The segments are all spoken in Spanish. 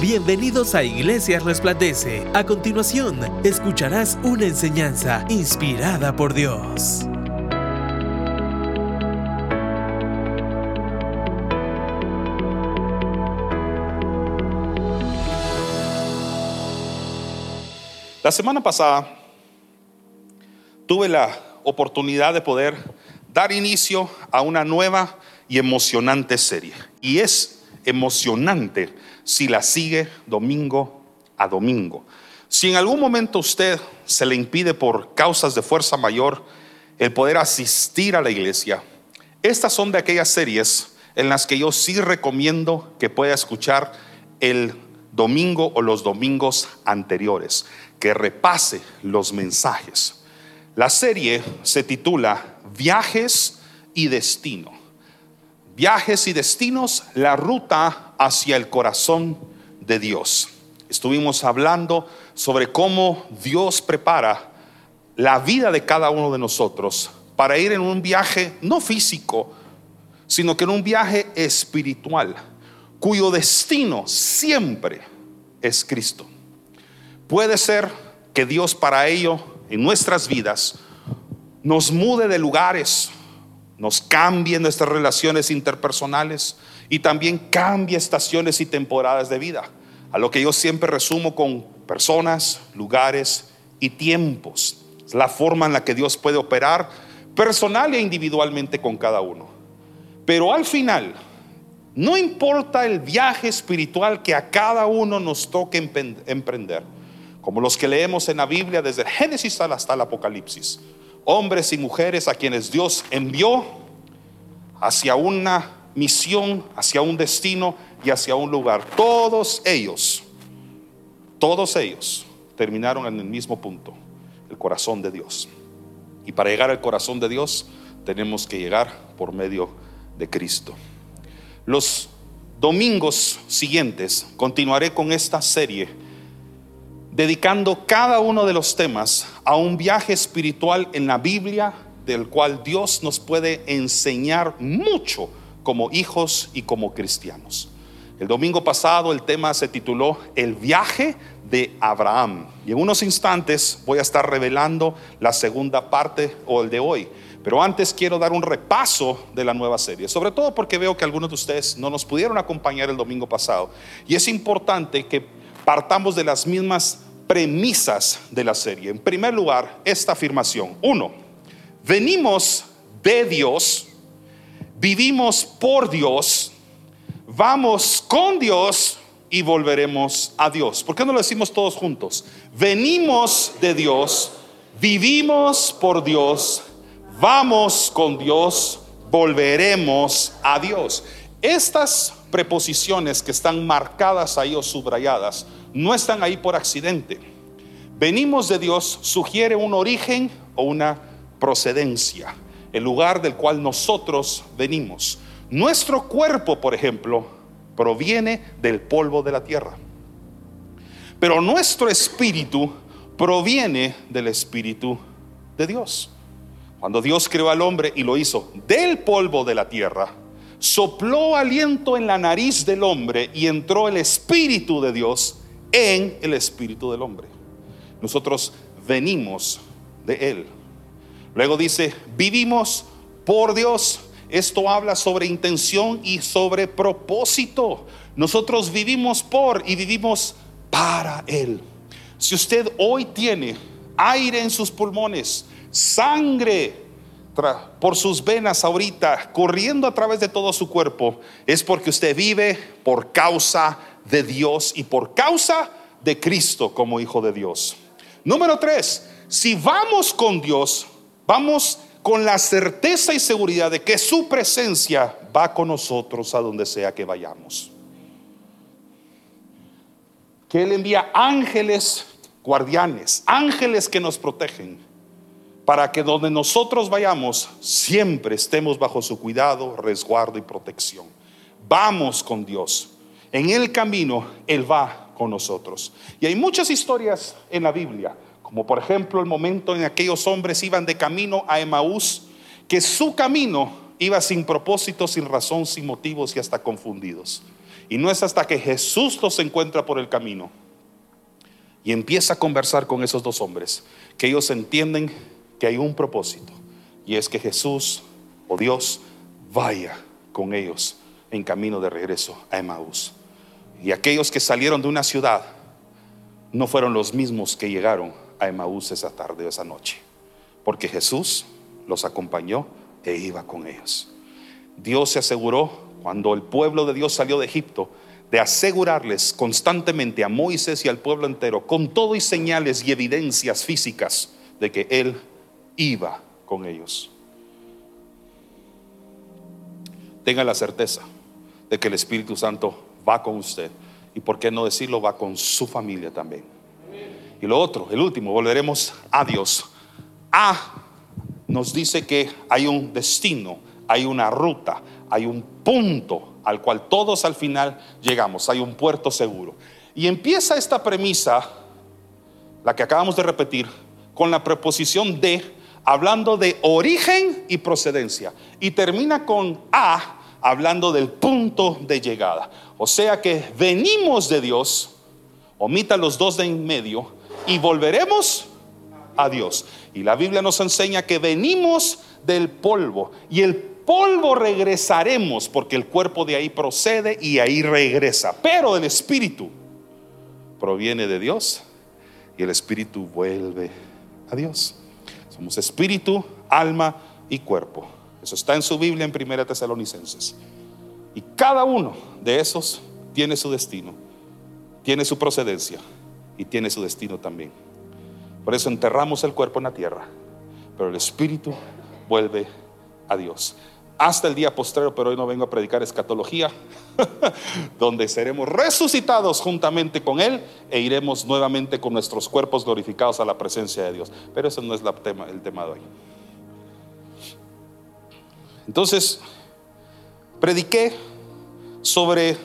Bienvenidos a Iglesia Resplandece. A continuación, escucharás una enseñanza inspirada por Dios. La semana pasada tuve la oportunidad de poder dar inicio a una nueva y emocionante serie. Y es emocionante si la sigue domingo a domingo. Si en algún momento usted se le impide por causas de fuerza mayor el poder asistir a la iglesia, estas son de aquellas series en las que yo sí recomiendo que pueda escuchar el domingo o los domingos anteriores, que repase los mensajes. La serie se titula Viajes y Destino. Viajes y Destinos, la ruta hacia el corazón de Dios. Estuvimos hablando sobre cómo Dios prepara la vida de cada uno de nosotros para ir en un viaje no físico, sino que en un viaje espiritual, cuyo destino siempre es Cristo. Puede ser que Dios para ello, en nuestras vidas, nos mude de lugares, nos cambie nuestras relaciones interpersonales y también cambie estaciones y temporadas de vida, a lo que yo siempre resumo con personas, lugares y tiempos. Es la forma en la que Dios puede operar personal e individualmente con cada uno. Pero al final, no importa el viaje espiritual que a cada uno nos toque emprender, como los que leemos en la Biblia desde el Génesis hasta el Apocalipsis, hombres y mujeres a quienes Dios envió hacia una misión, hacia un destino y hacia un lugar. Todos ellos terminaron en el mismo punto, el corazón de Dios. Y para llegar al corazón de Dios tenemos que llegar por medio de Cristo. Los domingos siguientes continuaré con esta serie, dedicando cada uno de los temas a un viaje espiritual en la Biblia, del cual Dios nos puede enseñar mucho como hijos y como cristianos. El domingo pasado el tema se tituló El Viaje de Abraham, y en unos instantes voy a estar revelando la segunda parte o el de hoy. Pero antes quiero dar un repaso de la nueva serie, sobre todo porque veo que algunos de ustedes no nos pudieron acompañar el domingo pasado, y es importante que partamos de las mismas premisas de la serie. En primer lugar, esta afirmación: 1. Venimos de Dios, vivimos por Dios, vamos con Dios y volveremos a Dios. ¿Por qué no lo decimos todos juntos? Venimos de Dios, vivimos por Dios, vamos con Dios, volveremos a Dios. Estas preposiciones que están marcadas ahí o subrayadas no están ahí por accidente. Venimos de Dios sugiere un origen o una procedencia, el lugar del cual nosotros venimos. Nuestro cuerpo, por ejemplo, proviene del polvo de la tierra, pero nuestro espíritu proviene del espíritu de Dios. Cuando Dios creó al hombre y lo hizo del polvo de la tierra, sopló aliento en la nariz del hombre y entró el Espíritu de Dios en el espíritu del hombre. Nosotros venimos de Él. Luego dice, vivimos por Dios. Esto habla sobre intención y sobre propósito. Nosotros vivimos por y vivimos para Él. Si usted hoy tiene aire en sus pulmones, sangre por sus venas ahorita corriendo a través de todo su cuerpo, es porque usted vive por causa de Dios y por causa de Cristo como hijo de Dios. Número 3, si vamos con Dios, vamos con la certeza y seguridad de que su presencia va con nosotros a donde sea que vayamos, que Él envía ángeles guardianes, ángeles que nos protegen, para que donde nosotros vayamos siempre estemos bajo su cuidado, resguardo y protección. Vamos con Dios. En el camino Él va con nosotros. Y hay muchas historias en la Biblia, como por ejemplo el momento en aquellos hombres iban de camino a Emaús, que su camino iba sin propósito, sin razón, sin motivos y hasta confundidos. Y no es hasta que Jesús los encuentra por el camino y empieza a conversar con esos dos hombres que ellos entienden que hay un propósito, y es que Jesús o Dios vaya con ellos en camino de regreso a Emaús. Y aquellos que salieron de una ciudad no fueron los mismos que llegaron a Emaús esa tarde o esa noche, porque Jesús los acompañó e iba con ellos. Dios se aseguró, cuando el pueblo de Dios salió de Egipto, de asegurarles constantemente a Moisés y al pueblo entero, con todo y señales y evidencias físicas, de que Él iba con ellos. Tenga la certeza de que el Espíritu Santo va con usted, y por qué no decirlo, va con su familia también. Y lo otro, el último, volveremos a Dios. Nos dice que hay un destino, hay una ruta, hay un punto al cual todos al final llegamos, hay un puerto seguro. Y empieza esta premisa, la que acabamos de repetir, con la preposición de, hablando de origen y procedencia, y termina con a, hablando del punto de llegada. O sea que venimos de Dios, omita los dos de en medio, y volveremos a Dios. Y la Biblia nos enseña que venimos del polvo, y el polvo regresaremos, porque el cuerpo de ahí procede y ahí regresa, pero el espíritu proviene de Dios y el espíritu vuelve a Dios. Somos espíritu, alma y cuerpo. Eso está en su Biblia en 1 Tesalonicenses. Y cada uno de esos tiene su destino, tiene su procedencia y tiene su destino también. Por eso enterramos el cuerpo en la tierra, pero el espíritu vuelve a Dios. Hasta el día postrero, pero hoy no vengo a predicar escatología, donde seremos resucitados juntamente con Él e iremos nuevamente con nuestros cuerpos glorificados a la presencia de Dios. Pero eso no es el tema de hoy. Entonces, prediqué sobre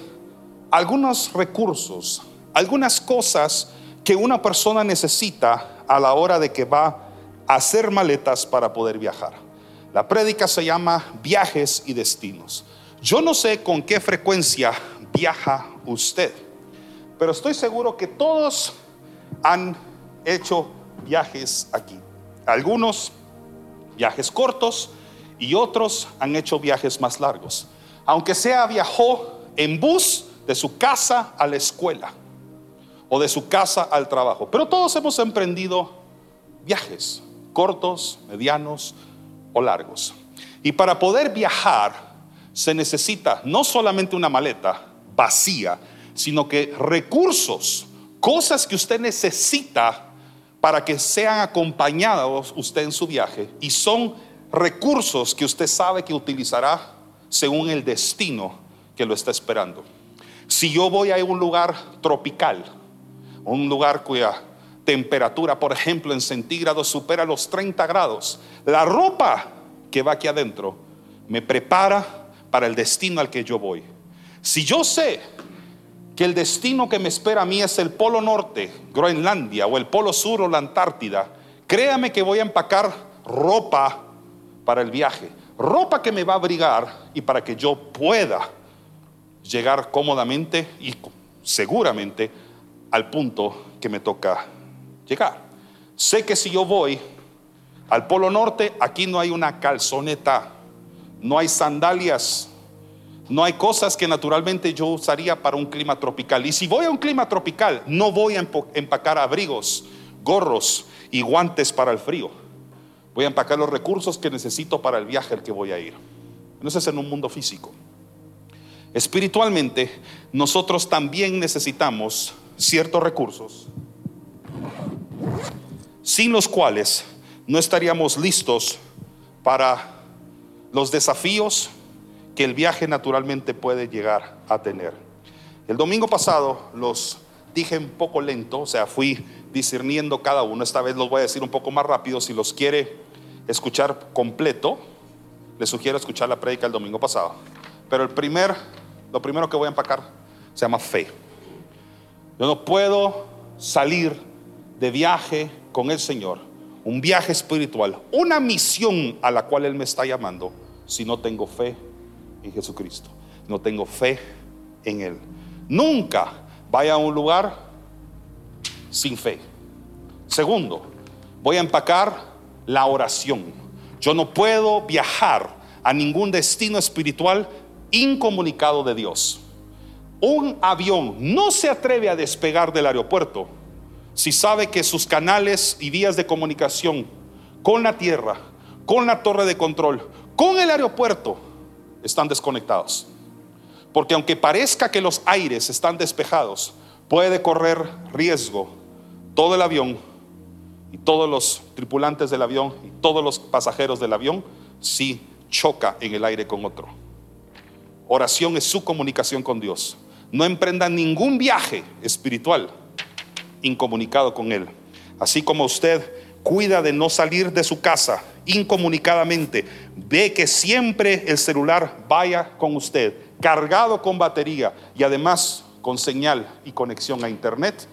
algunos recursos, algunas cosas que una persona necesita a la hora de que va a hacer maletas para poder viajar. La prédica se llama Viajes y Destinos. Yo no sé con qué frecuencia viaja usted, pero estoy seguro que todos han hecho viajes aquí. Algunos viajes cortos y otros han hecho viajes más largos. Aunque sea viajó en bus de su casa a la escuela o de su casa al trabajo. Pero todos hemos emprendido viajes cortos, medianos o largos. Y para poder viajar se necesita no solamente una maleta vacía, sino que recursos, cosas que usted necesita para que sean acompañados usted en su viaje. Y son recursos que usted sabe que utilizará según el destino que lo está esperando. Si yo voy a un lugar tropical, un lugar cuya temperatura, por ejemplo, en centígrados supera los 30 grados. La ropa que va aquí adentro me prepara para el destino al que yo voy. Si yo sé que el destino que me espera a mí es el Polo Norte, Groenlandia, o el Polo Sur o la Antártida, créame que voy a empacar ropa para el viaje. Ropa que me va a abrigar y para que yo pueda llegar cómodamente y seguramente al punto que me toca llegar. Sé que si yo voy al Polo Norte, aquí no hay una calzoneta, no hay sandalias, no hay cosas que naturalmente yo usaría para un clima tropical. Y si voy a un clima tropical, no voy a empacar abrigos, gorros y guantes para el frío. Voy a empacar los recursos que necesito para el viaje al que voy a ir. Eso es en un mundo físico. Espiritualmente, nosotros también necesitamos ciertos recursos sin los cuales no estaríamos listos para los desafíos que el viaje naturalmente puede llegar a tener. El domingo pasado los dije un poco lento, o sea, fui discerniendo cada uno. Esta vez los voy a decir un poco más rápido. Si los quiere escuchar completo, les sugiero escuchar la prédica del domingo pasado. Pero lo primero que voy a empacar se llama fe. Yo no puedo salir de viaje con el Señor, un viaje espiritual, una misión a la cual Él me está llamando, si no tengo fe en Jesucristo, no tengo fe en Él. Nunca vaya a un lugar sin fe. Segundo, voy a empacar la oración. Yo no puedo viajar a ningún destino espiritual incomunicado de Dios. Un avión no se atreve a despegar del aeropuerto si sabe que sus canales y vías de comunicación con la tierra, con la torre de control, con el aeropuerto están desconectados. Porque aunque parezca que los aires están despejados, puede correr riesgo todo el avión y todos los tripulantes del avión y todos los pasajeros del avión si choca en el aire con otro. Oración es su comunicación con Dios. No emprendan ningún viaje espiritual incomunicado con Él. Así como usted cuida de no salir de su casa incomunicadamente, ve que siempre el celular vaya con usted, cargado con batería y además con señal y conexión a internet.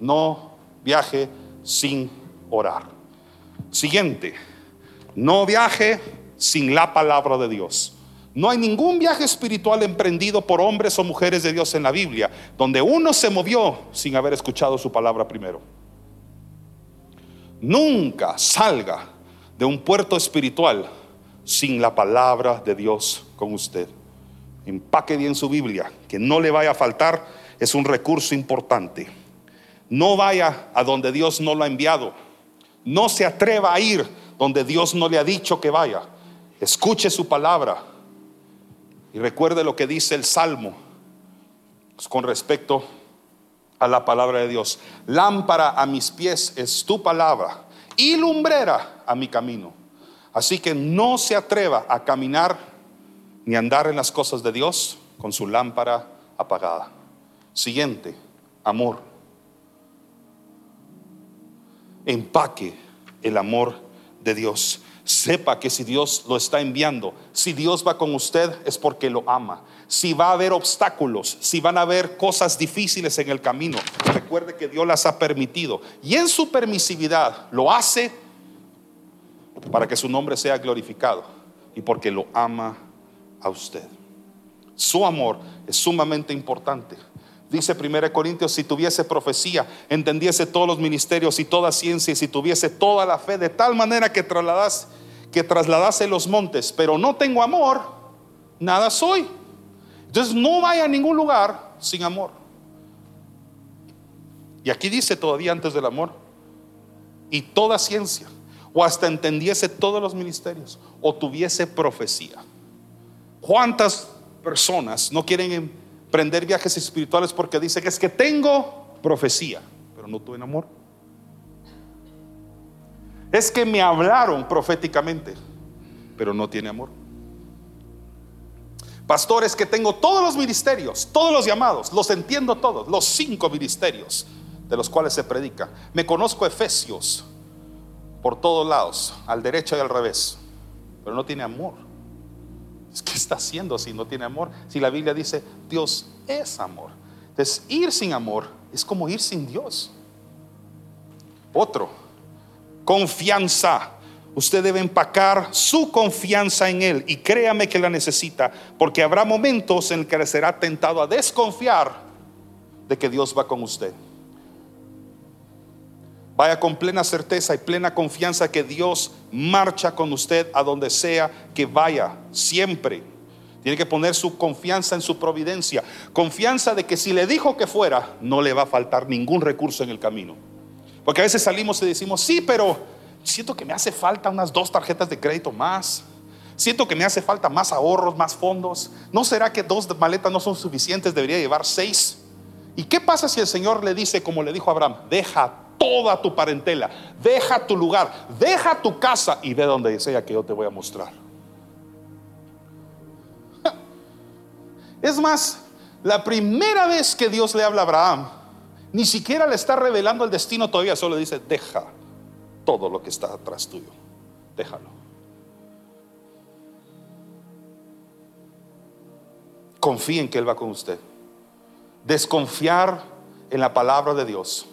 No viaje sin orar. Siguiente, no viaje sin la palabra de Dios. No hay ningún viaje espiritual emprendido por hombres o mujeres de Dios en la Biblia donde uno se movió sin haber escuchado su palabra primero. Nunca salga de un puerto espiritual sin la palabra de Dios con usted. Empaque bien su Biblia, que no le vaya a faltar, es un recurso importante. No vaya a donde Dios no lo ha enviado. No se atreva a ir donde Dios no le ha dicho que vaya. Escuche su palabra y recuerde lo que dice el Salmo con respecto a la palabra de Dios. Lámpara a mis pies es tu palabra y lumbrera a mi camino. Así que no se atreva a caminar ni a andar en las cosas de Dios con su lámpara apagada. Siguiente, amor. Empaque el amor de Dios. Sepa que si Dios lo está enviando, si Dios va con usted, es porque lo ama. Si va a haber obstáculos, si van a haber cosas difíciles en el camino, recuerde que Dios las ha permitido. Y en su permisividad lo hace para que su nombre sea glorificado y porque lo ama a usted. Su amor es sumamente importante. Dice 1 Corintios, si tuviese profecía, entendiese todos los ministerios y toda ciencia, y si tuviese toda la fe, de tal manera que trasladase los montes, pero no tengo amor, nada soy. Entonces no vaya a ningún lugar sin amor. Y aquí dice todavía antes del amor, y toda ciencia, o hasta entendiese todos los ministerios, o tuviese profecía. ¿Cuántas personas no quieren emprender viajes espirituales porque dice que es que tengo profecía, pero no tuve amor? Es que me hablaron proféticamente, pero no tiene amor. Pastor, es que tengo todos los ministerios, todos los llamados, los entiendo todos, los 5 ministerios de los cuales se predica. Me conozco Efesios por todos lados, al derecho y al revés, pero no tiene amor. ¿Qué está haciendo si no tiene amor? Si la Biblia dice Dios es amor. Entonces ir sin amor es como ir sin Dios. Otro, confianza. Usted debe empacar su confianza en Él, y créame que la necesita, porque habrá momentos en que le será tentado a desconfiar de que Dios va con usted. Vaya con plena certeza y plena confianza que Dios marcha con usted a donde sea que vaya, siempre. Tiene que poner su confianza en su providencia, confianza de que si le dijo que fuera, no le va a faltar ningún recurso en el camino. Porque a veces salimos y decimos, sí, pero siento que me hace falta unas 2 tarjetas de crédito más. Siento que me hace falta más ahorros, más fondos. ¿No será que 2 maletas no son suficientes? Debería llevar 6. ¿Y qué pasa si el Señor le dice, como le dijo a Abraham, deja toda tu parentela, deja tu lugar, deja tu casa y ve donde sea que yo te voy a mostrar? Es más, la primera vez que Dios le habla a Abraham, ni siquiera le está revelando el destino todavía, solo le dice, deja todo lo que está atrás tuyo, déjalo. Confíe en que Él va con usted. Desconfiar en la palabra de Dios,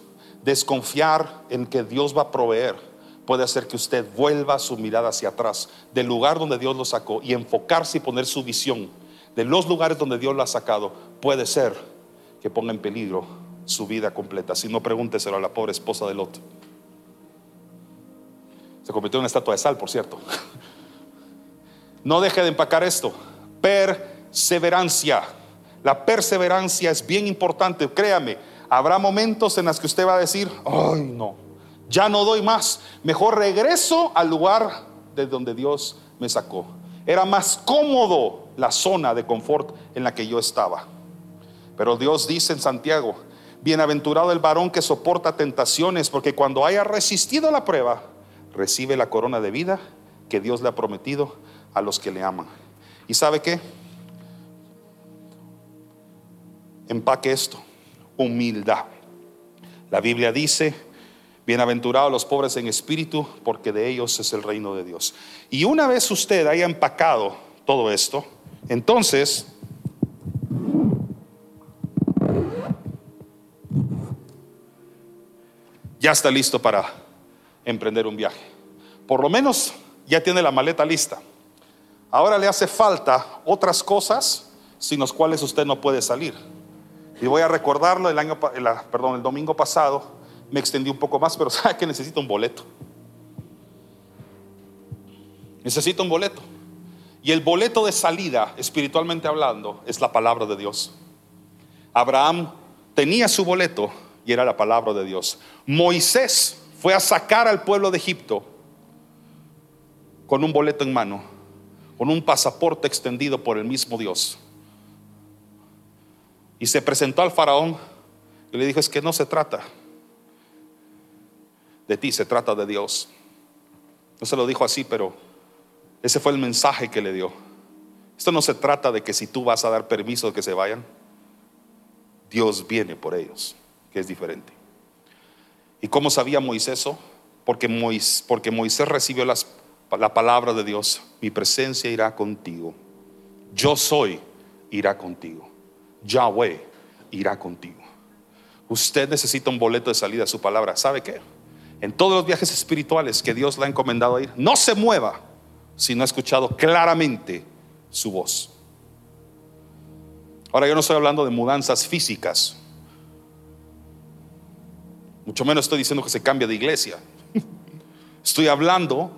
desconfiar en que Dios va a proveer, puede hacer que usted vuelva su mirada hacia atrás del lugar donde Dios lo sacó y enfocarse y poner su visión de los lugares donde Dios lo ha sacado, puede ser que ponga en peligro su vida completa. Si no, pregúnteselo a la pobre esposa de Lot. Se convirtió en una estatua de sal, por cierto. No deje de empacar esto. Perseverancia. La perseverancia es bien importante. Créame, habrá momentos en los que usted va a decir: ay, no, ya no doy más, mejor regreso al lugar de donde Dios me sacó. Era más cómodo la zona de confort en la que yo estaba. Pero Dios dice en Santiago: bienaventurado el varón que soporta tentaciones, porque cuando haya resistido la prueba, recibe la corona de vida que Dios le ha prometido a los que le aman. ¿Y sabe qué? Empaque esto: humildad. La Biblia dice: bienaventurados los pobres en espíritu, porque de ellos es el reino de Dios. Y una vez usted haya empacado todo esto, entonces ya está listo para emprender un viaje. Por lo menos ya tiene la maleta lista. Ahora le hace falta otras cosas sin las cuales usted no puede salir. Y voy a recordarlo, el domingo pasado me extendí un poco más, pero sabe que necesito un boleto. Necesito un boleto. Y el boleto de salida, espiritualmente hablando, es la palabra de Dios. Abraham tenía su boleto y era la palabra de Dios. Moisés fue a sacar al pueblo de Egipto con un boleto en mano, con un pasaporte extendido por el mismo Dios. Y se presentó al faraón y le dijo: es que no se trata de ti, se trata de Dios. No se lo dijo así, pero ese fue el mensaje que le dio. Esto no se trata de que si tú vas a dar permiso de que se vayan, Dios viene por ellos, que es diferente. ¿Y cómo sabía Moisés eso? Porque Moisés recibió la palabra de Dios: mi presencia irá contigo, yo soy irá contigo, Yahweh irá contigo. Usted necesita un boleto de salida a su palabra. ¿Sabe qué? En todos los viajes espirituales que Dios le ha encomendado a ir, no se mueva si no ha escuchado claramente su voz. Ahora, yo no estoy hablando de mudanzas físicas, mucho menos estoy diciendo que se cambie de iglesia. Estoy hablando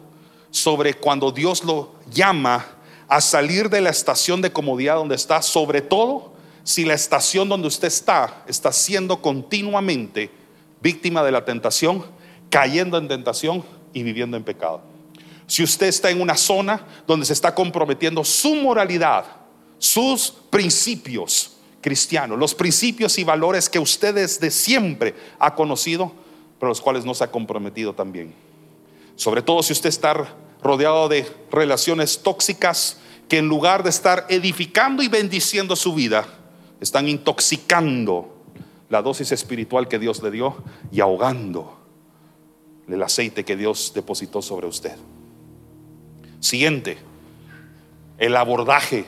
sobre cuando Dios lo llama a salir de la estación de comodidad donde está, sobre todo si la estación donde usted está siendo continuamente víctima de la tentación, cayendo en tentación y viviendo en pecado. Si usted está en una zona donde se está comprometiendo su moralidad, sus principios cristianos, los principios y valores que usted desde siempre ha conocido, pero los cuales no se ha comprometido también. Sobre todo si usted está rodeado de relaciones tóxicas que, en lugar de estar edificando y bendiciendo su vida, están intoxicando la dosis espiritual que Dios le dio y ahogando el aceite que Dios depositó sobre usted. Siguiente, el abordaje.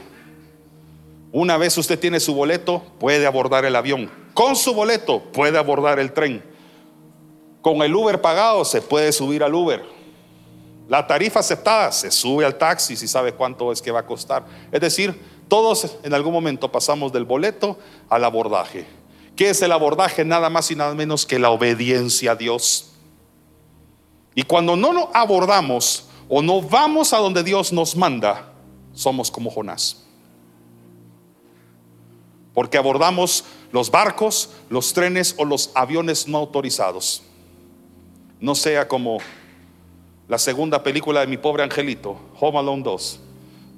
Una vez usted tiene su boleto, puede abordar el avión. Con su boleto puede abordar el tren. Con el Uber pagado se puede subir al Uber. La tarifa aceptada, se sube al taxi si sabe cuánto es que va a costar. Es decir, todos en algún momento pasamos del boleto al abordaje. ¿Qué es el abordaje? Nada más y nada menos que la obediencia a Dios. Y cuando no nos abordamos o no vamos a donde Dios nos manda, somos como Jonás. Porque abordamos los barcos, los trenes o los aviones no autorizados. No sea como la segunda película de Mi Pobre Angelito, Home Alone 2,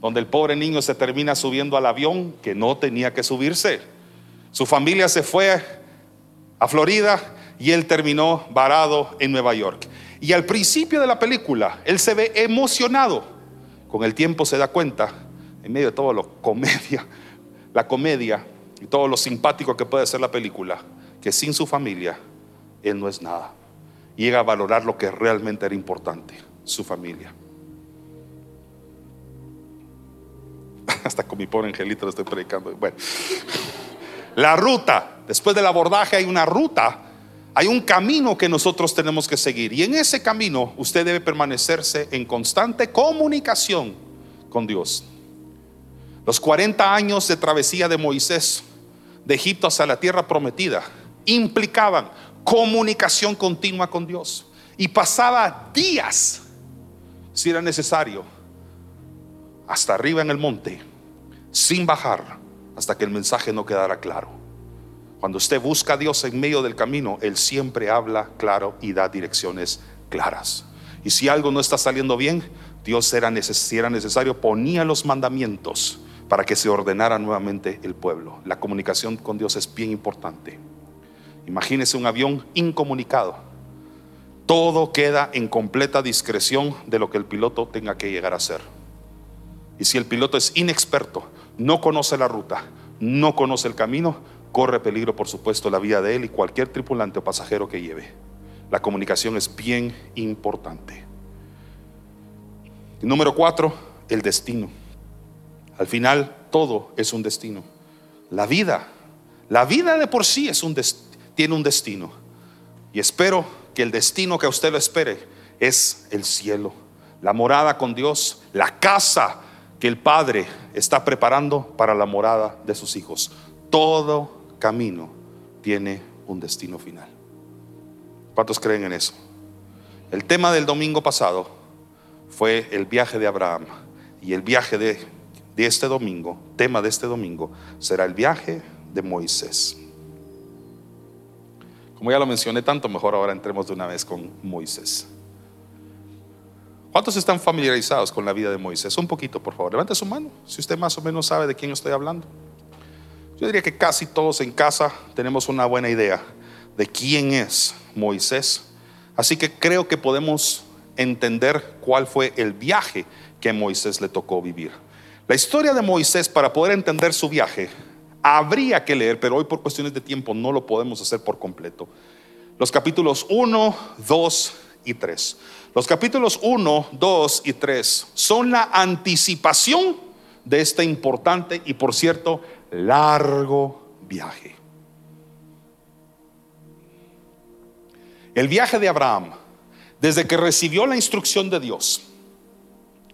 donde el pobre niño se termina subiendo al avión que no tenía que subirse. Su familia se fue a Florida y él terminó varado en Nueva York. Y al principio de la película él se ve emocionado. Con el tiempo se da cuenta, en medio de todo la comedia y todo lo simpático que puede ser la película, que sin su familia él no es nada. Llega a valorar lo que realmente era importante: su familia. Hasta con Mi Pobre Angelito lo estoy predicando. Bueno, la ruta. Después del abordaje hay una ruta. Hay un camino que nosotros tenemos que seguir, y en ese camino usted debe permanecerse en constante comunicación con Dios. Los 40 años de travesía de Moisés de Egipto hasta la tierra prometida implicaban comunicación continua con Dios, y pasaba días, si era necesario, hasta arriba en el monte, sin bajar, hasta que el mensaje no quedara claro. Cuando usted busca a Dios en medio del camino, Él siempre habla claro y da direcciones claras. Y si algo no está saliendo bien, Dios, si era necesario, ponía los mandamientos para que se ordenara nuevamente el pueblo. La comunicación con Dios es bien importante. Imagínese un avión incomunicado. Todo queda en completa discreción de lo que el piloto tenga que llegar a hacer. Y si el piloto es inexperto, no conoce la ruta, no conoce el camino, corre peligro, por supuesto, la vida de él y cualquier tripulante o pasajero que lleve. La comunicación es bien importante. Número 4, el destino. Al final todo es un destino. La vida de por sí es tiene un destino, y espero que el destino que a usted lo espere es el cielo, la morada con Dios, la casa que el Padre está preparando para la morada de sus hijos. Todo camino tiene un destino final. ¿Cuántos creen en eso? El tema del domingo pasado fue el viaje de Abraham, y el viaje de este domingo, tema de este domingo, será el viaje de Moisés. Como ya lo mencioné tanto, mejor ahora entremos de una vez con Moisés. ¿Cuántos están familiarizados con la vida de Moisés? Un poquito, por favor, levante su mano si usted más o menos sabe de quién estoy hablando. Yo diría que casi todos en casa tenemos una buena idea de quién es Moisés, así que creo que podemos entender cuál fue el viaje que Moisés le tocó vivir. La historia de Moisés, para poder entender su viaje, habría que leer, pero hoy por cuestiones de tiempo no lo podemos hacer por completo, los capítulos 1, 2 y 3. Los capítulos 1, 2 y 3 son la anticipación de este importante y, por cierto, largo viaje. El viaje de Abraham, desde que recibió la instrucción de Dios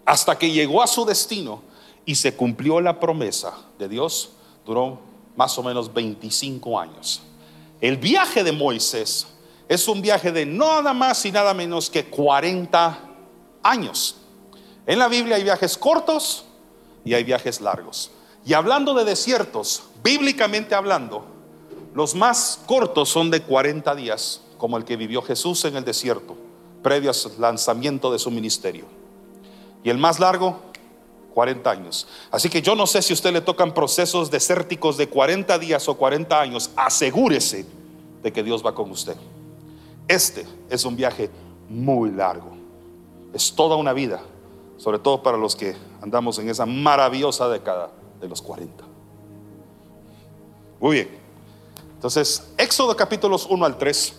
hasta que llegó a su destino y se cumplió la promesa de Dios, duró más o menos 25 años. El viaje de Moisés es un viaje de nada más y nada menos que 40 años. En la Biblia hay viajes cortos y hay viajes largos. Y hablando de desiertos, bíblicamente hablando, los más cortos son de 40 días, como el que vivió Jesús en el desierto previo al lanzamiento de su ministerio, y el más largo, 40 años. Así que yo no sé si a usted le tocan procesos desérticos de 40 días o 40 años, asegúrese de que Dios va con usted. Este es un viaje muy largo, es toda una vida, sobre todo para los que andamos en esa maravillosa década de los 40. Muy bien, entonces Éxodo capítulos 1 al 3,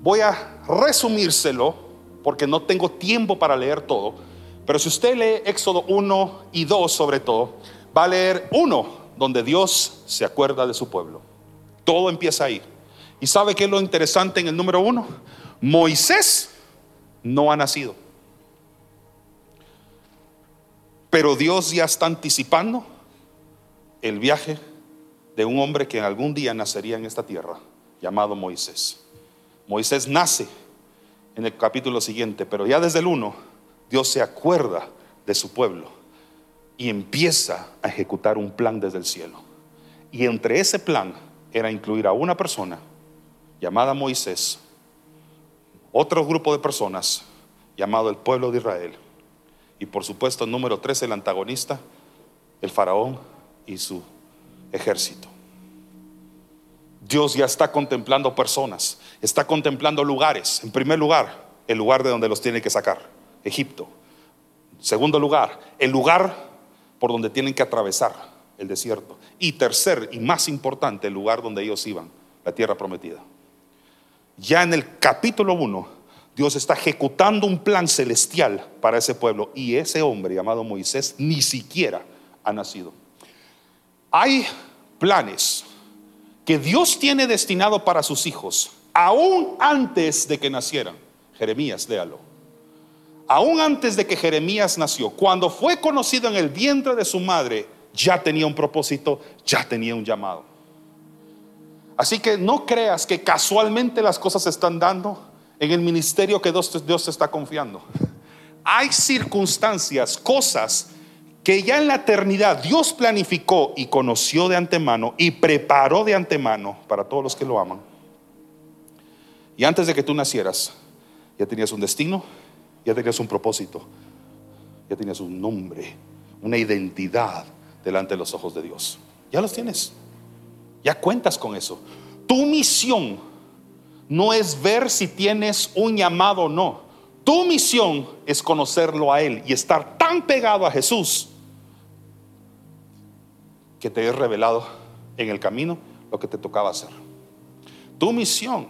voy a resumírselo porque no tengo tiempo para leer todo, pero si usted lee Éxodo 1 y 2 sobre todo, va a leer 1, donde Dios se acuerda de su pueblo. Todo empieza ahí. ¿Y sabe qué es lo interesante en el número 1? Moisés no ha nacido, pero Dios ya está anticipando el viaje de un hombre que algún día nacería en esta tierra, llamado Moisés. Moisés nace en el capítulo siguiente, pero ya desde el 1 Dios se acuerda de su pueblo y empieza a ejecutar un plan desde el cielo. Y entre ese plan era incluir a una persona llamada Moisés, otro grupo de personas llamado el pueblo de Israel, y por supuesto número 3, el antagonista, el faraón y su ejército. Dios ya está contemplando personas, está contemplando lugares. En primer lugar, el lugar de donde los tiene que sacar, Egipto. Segundo lugar, el lugar por donde tienen que atravesar el desierto. Y tercer y más importante, el lugar donde ellos iban, la tierra prometida. Ya en el capítulo 1, Dios está ejecutando un plan celestial para ese pueblo, y ese hombre llamado Moisés ni siquiera ha nacido. Hay planes que Dios tiene destinado para sus hijos aún antes de que nacieran. Jeremías, léalo. Aún antes de que Jeremías nació, cuando fue conocido en el vientre de su madre, ya tenía un propósito, ya tenía un llamado. Así que no creas que casualmente las cosas se están dando en el ministerio que Dios te está confiando. Hay circunstancias, cosas que ya en la eternidad Dios planificó y conoció de antemano y preparó de antemano para todos los que lo aman. Y antes de que tú nacieras, ya tenías un destino, ya tenías un propósito, ya tenías un nombre, una identidad delante de los ojos de Dios. Ya los tienes, ya cuentas con eso. Tu misión no es ver si tienes un llamado o no. Tu misión es conocerlo a Él y estar tan pegado a Jesús que te es revelado en el camino lo que te tocaba hacer. Tu misión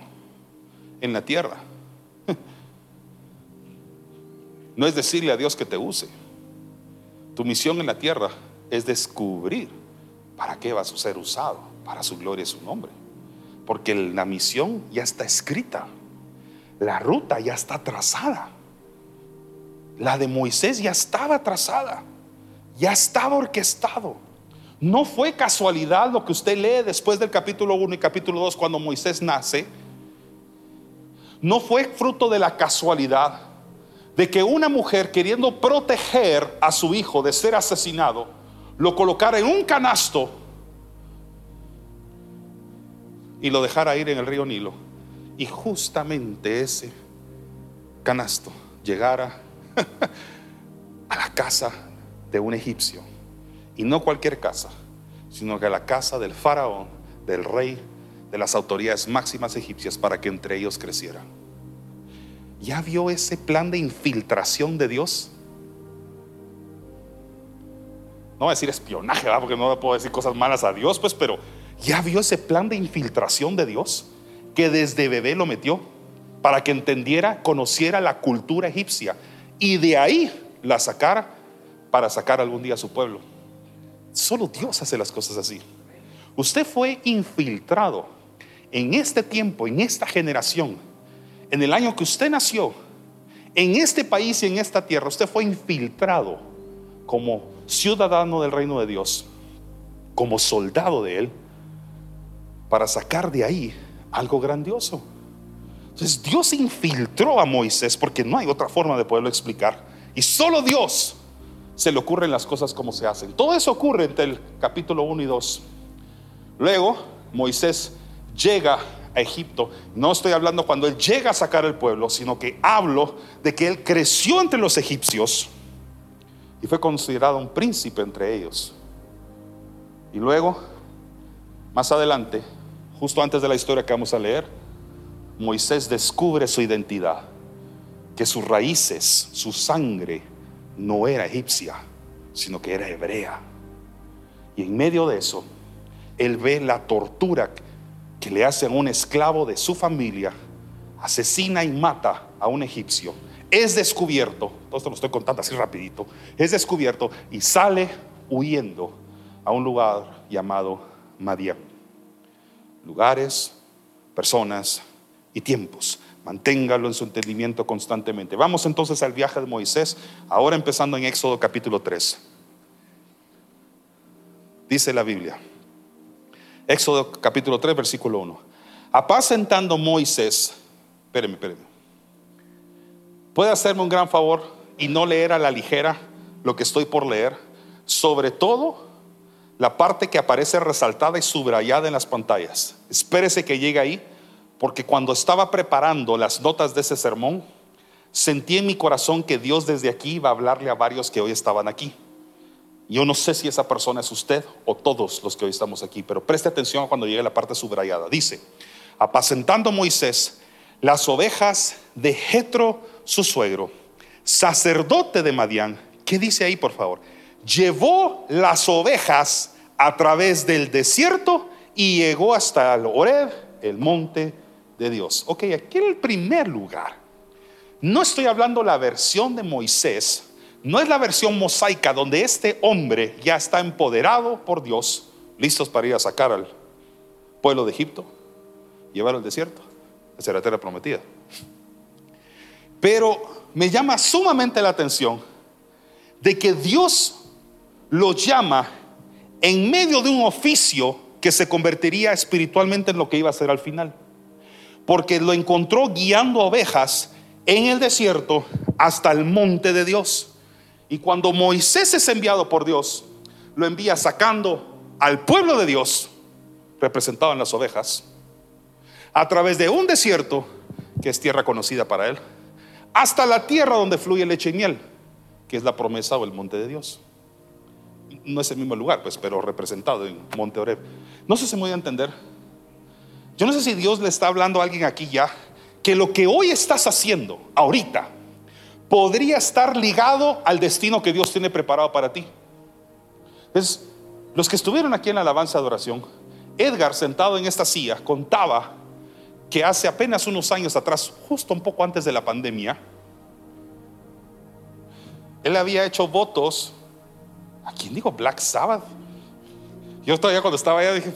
en la tierra no es decirle a Dios que te use. Tu misión en la tierra es descubrir para qué vas a ser usado, para su gloria y su nombre. Porque la misión ya está escrita, la ruta ya está trazada. La de Moisés ya estaba trazada, ya estaba orquestado. No fue casualidad lo que usted lee después del capítulo 1 y capítulo 2 cuando Moisés nace. No fue fruto de la casualidad de que una mujer, queriendo proteger a su hijo de ser asesinado, lo colocara en un canasto y lo dejara ir en el río Nilo, y justamente ese canasto llegara a la casa de un egipcio, y no cualquier casa, sino que a la casa del faraón, del rey, de las autoridades máximas egipcias, para que entre ellos crecieran. ¿Ya vio ese plan de infiltración de Dios? No voy a decir espionaje, ¿verdad? Porque no puedo decir cosas malas a Dios, pues, pero ¿ya vio ese plan de infiltración de Dios? Que desde bebé lo metió para que entendiera, conociera la cultura egipcia y de ahí la sacara para sacar algún día a su pueblo. Solo Dios hace las cosas así. Usted fue infiltrado en este tiempo, en esta generación. En el año que usted nació, en este país y en esta tierra, usted fue infiltrado como ciudadano del reino de Dios, como soldado de Él, para sacar de ahí algo grandioso. Entonces Dios infiltró a Moisés, porque no hay otra forma de poderlo explicar, y solo Dios se le ocurren las cosas como se hacen. Todo eso ocurre entre el capítulo 1 y 2. Luego Moisés llega a Egipto. No estoy hablando cuando él llega a sacar el pueblo, sino que hablo de que él creció entre los egipcios y fue considerado un príncipe entre ellos. Y luego, más adelante, justo antes de la historia que vamos a leer, Moisés descubre su identidad, que sus raíces, su sangre no era egipcia, sino que era hebrea. Y en medio de eso, él ve la tortura que le hacen un esclavo de su familia, asesina y mata a un egipcio. Es descubierto, todo esto lo estoy contando así rapidito, es descubierto y sale huyendo a un lugar llamado Madián. Lugares, personas y tiempos. Manténgalo en su entendimiento constantemente. Vamos entonces al viaje de Moisés, ahora empezando en Éxodo capítulo 3. Dice la Biblia, Éxodo capítulo 3 versículo 1: apacentando Moisés. Espéreme, ¿puede hacerme un gran favor y no leer a la ligera lo que estoy por leer? Sobre todo la parte que aparece resaltada y subrayada en las pantallas. Espérese que llegue ahí, porque cuando estaba preparando las notas de ese sermón, sentí en mi corazón que Dios desde aquí iba a hablarle a varios que hoy estaban aquí. Yo no sé si esa persona es usted o todos los que hoy estamos aquí, pero preste atención cuando llegue la parte subrayada. Dice: apacentando Moisés las ovejas de Jetro, su suegro, sacerdote de Madián. ¿Qué dice ahí, por favor? Llevó las ovejas a través del desierto y llegó hasta el Horeb, el monte de Dios. Ok, aquí en el primer lugar, no estoy hablando la versión de Moisés. No es la versión mosaica donde este hombre ya está empoderado por Dios, listos para ir a sacar al pueblo de Egipto, llevarlo al desierto, hacia la tierra prometida. Pero me llama sumamente la atención de que Dios lo llama en medio de un oficio que se convertiría espiritualmente en lo que iba a ser al final, porque lo encontró guiando ovejas en el desierto hasta el monte de Dios. Y cuando Moisés es enviado por Dios, lo envía sacando al pueblo de Dios, representado en las ovejas, a través de un desierto que es tierra conocida para él, hasta la tierra donde fluye leche y miel, que es la promesa o el monte de Dios. No es el mismo lugar, pues, pero representado en Monte Oreb. No sé si me voy a entender. Yo no sé si Dios le está hablando a alguien aquí ya, que lo que hoy estás haciendo ahorita podría estar ligado al destino que Dios tiene preparado para ti. Entonces, los que estuvieron aquí en la alabanza de adoración, Edgar, sentado en esta silla, contaba que hace apenas unos años atrás, justo un poco antes de la pandemia, él había hecho votos. ¿A quién digo Black Sabbath? Yo todavía cuando estaba allá dije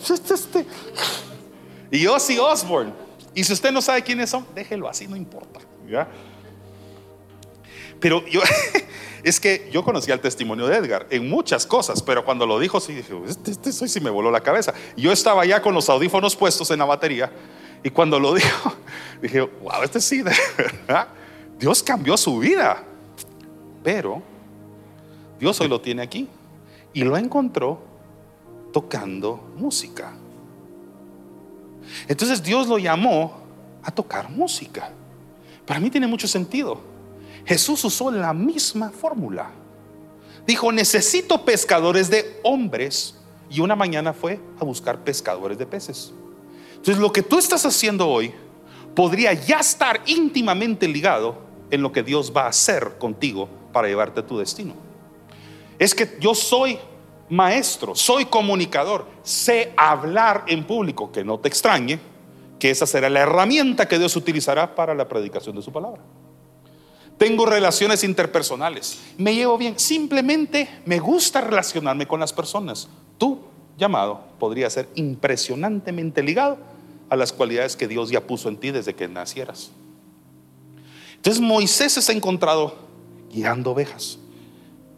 y Ozzy Osbourne. Y si usted no sabe quiénes son, déjelo así, no importa, ¿ya? Pero yo es que yo conocía el testimonio de Edgar en muchas cosas, pero cuando lo dijo sí dije, este sí me voló la cabeza. Yo estaba allá con los audífonos puestos en la batería, y cuando lo dijo dije, wow, este sí, de verdad Dios cambió su vida. Pero Dios hoy lo tiene aquí y lo encontró tocando música. Entonces Dios lo llamó a tocar música. Para mí tiene mucho sentido. Jesús usó la misma fórmula. Dijo, necesito pescadores de hombres, y una mañana fue a buscar pescadores de peces. Entonces lo que tú estás haciendo hoy podría ya estar íntimamente ligado en lo que Dios va a hacer contigo para llevarte a tu destino. Es que yo soy maestro, soy comunicador, sé hablar en público. Que no te extrañe que esa será la herramienta que Dios utilizará para la predicación de su palabra. Tengo relaciones interpersonales, me llevo bien, simplemente me gusta relacionarme con las personas. Tu llamado podría ser impresionantemente ligado a las cualidades que Dios ya puso en ti desde que nacieras. Entonces Moisés se ha encontrado guiando ovejas.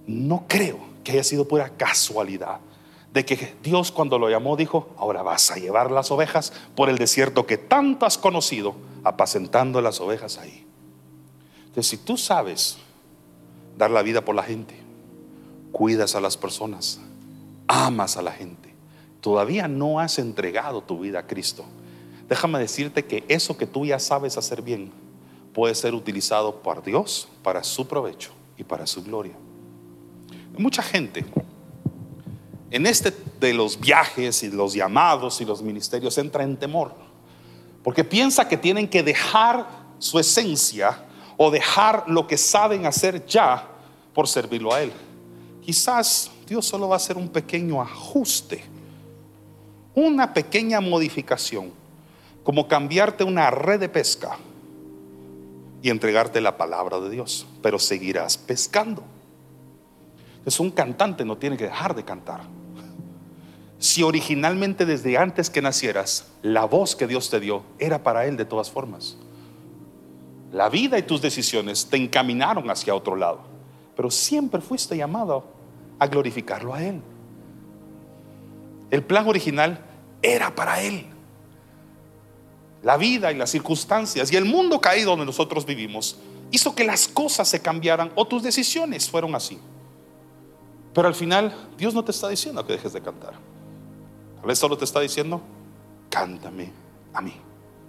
No creo que haya sido pura casualidad de que Dios, cuando lo llamó, dijo, ahora vas a llevar las ovejas por el desierto que tanto has conocido, apacentando las ovejas ahí. Entonces, si tú sabes dar la vida por la gente, cuidas a las personas, amas a la gente, todavía no has entregado tu vida a Cristo, déjame decirte que eso que tú ya sabes hacer bien puede ser utilizado por Dios para su provecho y para su gloria. Mucha gente en este de los viajes y los llamados y los ministerios entra en temor, porque piensa que tienen que dejar su esencia o dejar lo que saben hacer ya por servirlo a Él. Quizás Dios solo va a hacer un pequeño ajuste, una pequeña modificación, como cambiarte una red de pesca y entregarte la palabra de Dios, pero seguirás pescando. Es un cantante, no tiene que dejar de cantar. Si originalmente desde antes que nacieras la voz que Dios te dio era para Él de todas formas, la vida y tus decisiones te encaminaron hacia otro lado, pero siempre fuiste llamado a glorificarlo a Él. El plan original era para Él. La vida y las circunstancias y el mundo caído donde nosotros vivimos hizo que las cosas se cambiaran o tus decisiones fueron así. Pero al final Dios no te está diciendo que dejes de cantar. A veces solo te está diciendo, cántame a mí.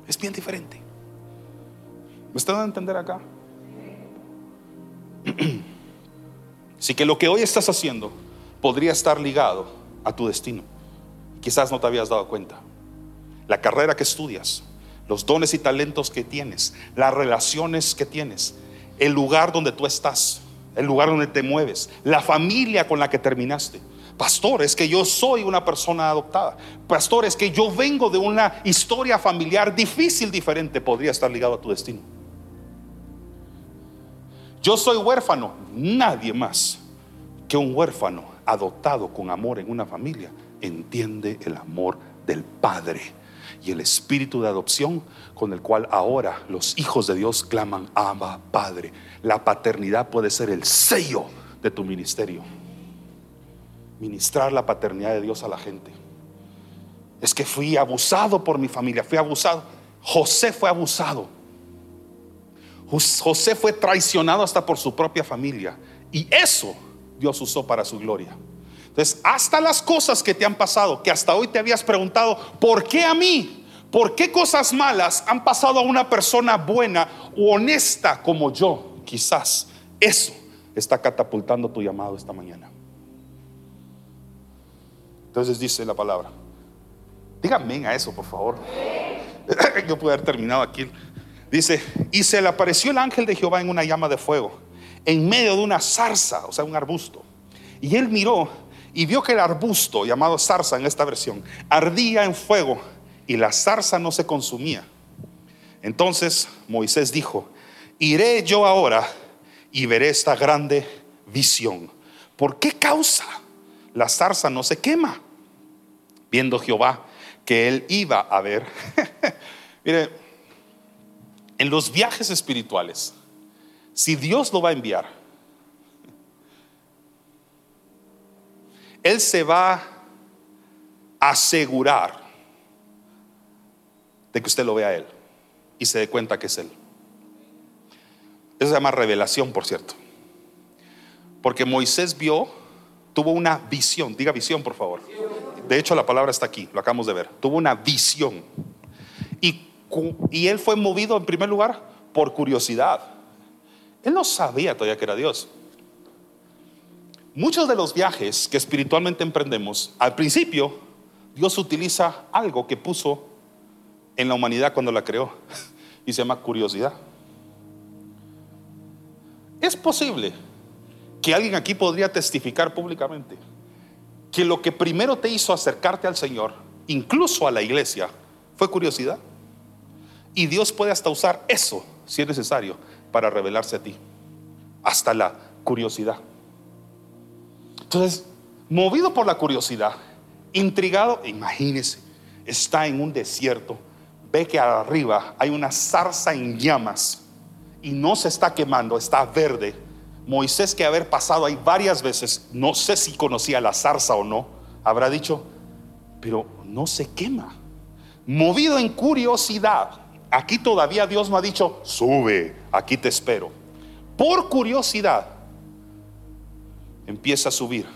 Es bien diferente. ¿Me están dando a entender acá? Así que lo que hoy estás haciendo podría estar ligado a tu destino. Quizás no te habías dado cuenta. La carrera que estudias, los dones y talentos que tienes, las relaciones que tienes, el lugar donde tú estás, el lugar donde te mueves, la familia con la que terminaste. Pastor, es que yo soy una persona adoptada. Pastor, es que yo vengo de una historia familiar difícil, diferente. Podría estar ligado a tu destino. Yo soy huérfano. Nadie más que un huérfano adoptado con amor en una familia entiende el amor del Padre y el espíritu de adopción con el cual ahora los hijos de Dios claman, Abba, Padre. La paternidad puede ser el sello de tu ministerio. ministrar la paternidad de Dios a la gente. Es que fui abusado por mi familia, fui abusado. José fue abusado. José fue traicionado hasta por su propia familia. Y eso Dios usó para su gloria. Entonces, hasta las cosas que te han pasado, que hasta hoy te habías preguntado, ¿por qué a mí? ¿Por qué cosas malas han pasado a una persona buena o honesta como yo? Quizás eso está catapultando tu llamado esta mañana. Entonces dice la palabra. Díganme a eso, por favor. Yo puedo haber terminado aquí. Dice: y se le apareció el ángel de Jehová en una llama de fuego, en medio de una zarza, o sea, un arbusto. Y él miró y vio que el arbusto, llamado zarza en esta versión, ardía en fuego, y la zarza no se consumía. Entonces Moisés dijo: iré yo ahora y veré esta grande visión. ¿Por qué causa la zarza no se quema? Viendo Jehová que él iba a ver. Mire, en los viajes espirituales, si Dios lo va a enviar, Él se va a asegurar de que usted lo vea a Él y se dé cuenta que es Él. Eso se llama revelación, por cierto. Porque Moisés tuvo una visión. Diga visión, por favor. De hecho, la palabra está aquí, lo acabamos de ver. Tuvo una visión. Y él fue movido en primer lugar por curiosidad. Él no sabía todavía que era Dios. Muchos de los viajes que espiritualmente emprendemos, al principio Dios utiliza algo que puso en la humanidad cuando la creó, y se llama curiosidad. Es posible que alguien aquí podría testificar públicamente que lo que primero te hizo acercarte al Señor, incluso a la iglesia, fue curiosidad. Y Dios puede hasta usar eso, si es necesario, para revelarse a ti. Hasta la curiosidad. Entonces, movido por la curiosidad, intrigado, imagínese, está en un desierto, ve que arriba hay una zarza en llamas y no se está quemando, está verde. Moisés, que haber pasado ahí varias veces, no sé si conocía la zarza o no, habrá dicho, pero no se quema. Movido en curiosidad. Aquí todavía Dios no ha dicho, sube, aquí te espero. Por curiosidad, empieza a subir.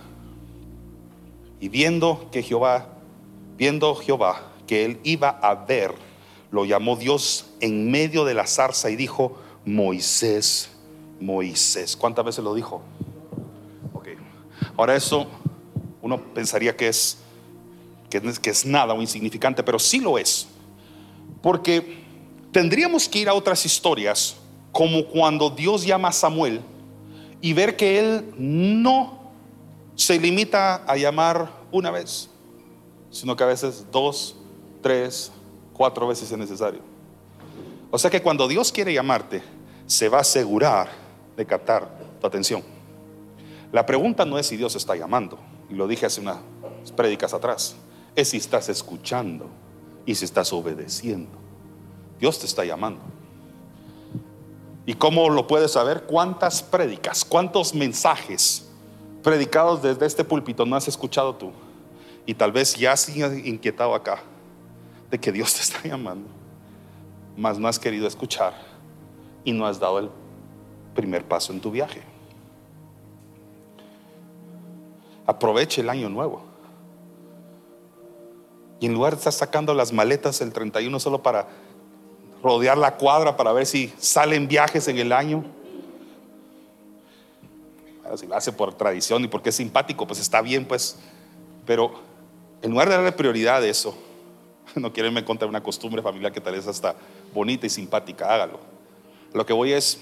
Y viendo Jehová que él iba a ver, lo llamó Dios en medio de la zarza y dijo, Moisés, Moisés. ¿Cuántas veces lo dijo? Okay. Ahora eso uno pensaría que es nada o insignificante, pero sí lo es. Porque tendríamos que ir a otras historias, como cuando Dios llama a Samuel, y ver que él no se limita a llamar una vez, sino que a veces 2, 3, 4 veces es necesario. O sea que cuando Dios quiere llamarte, se va a asegurar de captar tu atención. La pregunta no es si Dios está llamando, y lo dije hace unas prédicas atrás, es si estás escuchando y si estás obedeciendo. Dios te está llamando. ¿Y cómo lo puedes saber? ¿Cuántas prédicas, cuántos mensajes predicados desde este púlpito no has escuchado tú? Y tal vez ya has inquietado acá de que Dios te está llamando, mas no has querido escuchar y no has dado el primer paso en tu viaje. Aproveche el año nuevo. Y en lugar de estar sacando las maletas el 31 solo para rodear la cuadra para ver si salen viajes en el año. Ahora, si lo hace por tradición y porque es simpático, pues está bien, pues. Pero en lugar de darle prioridad a eso, no quiero irme contra una costumbre familiar que tal vez hasta bonita y simpática, hágalo. Lo que voy es,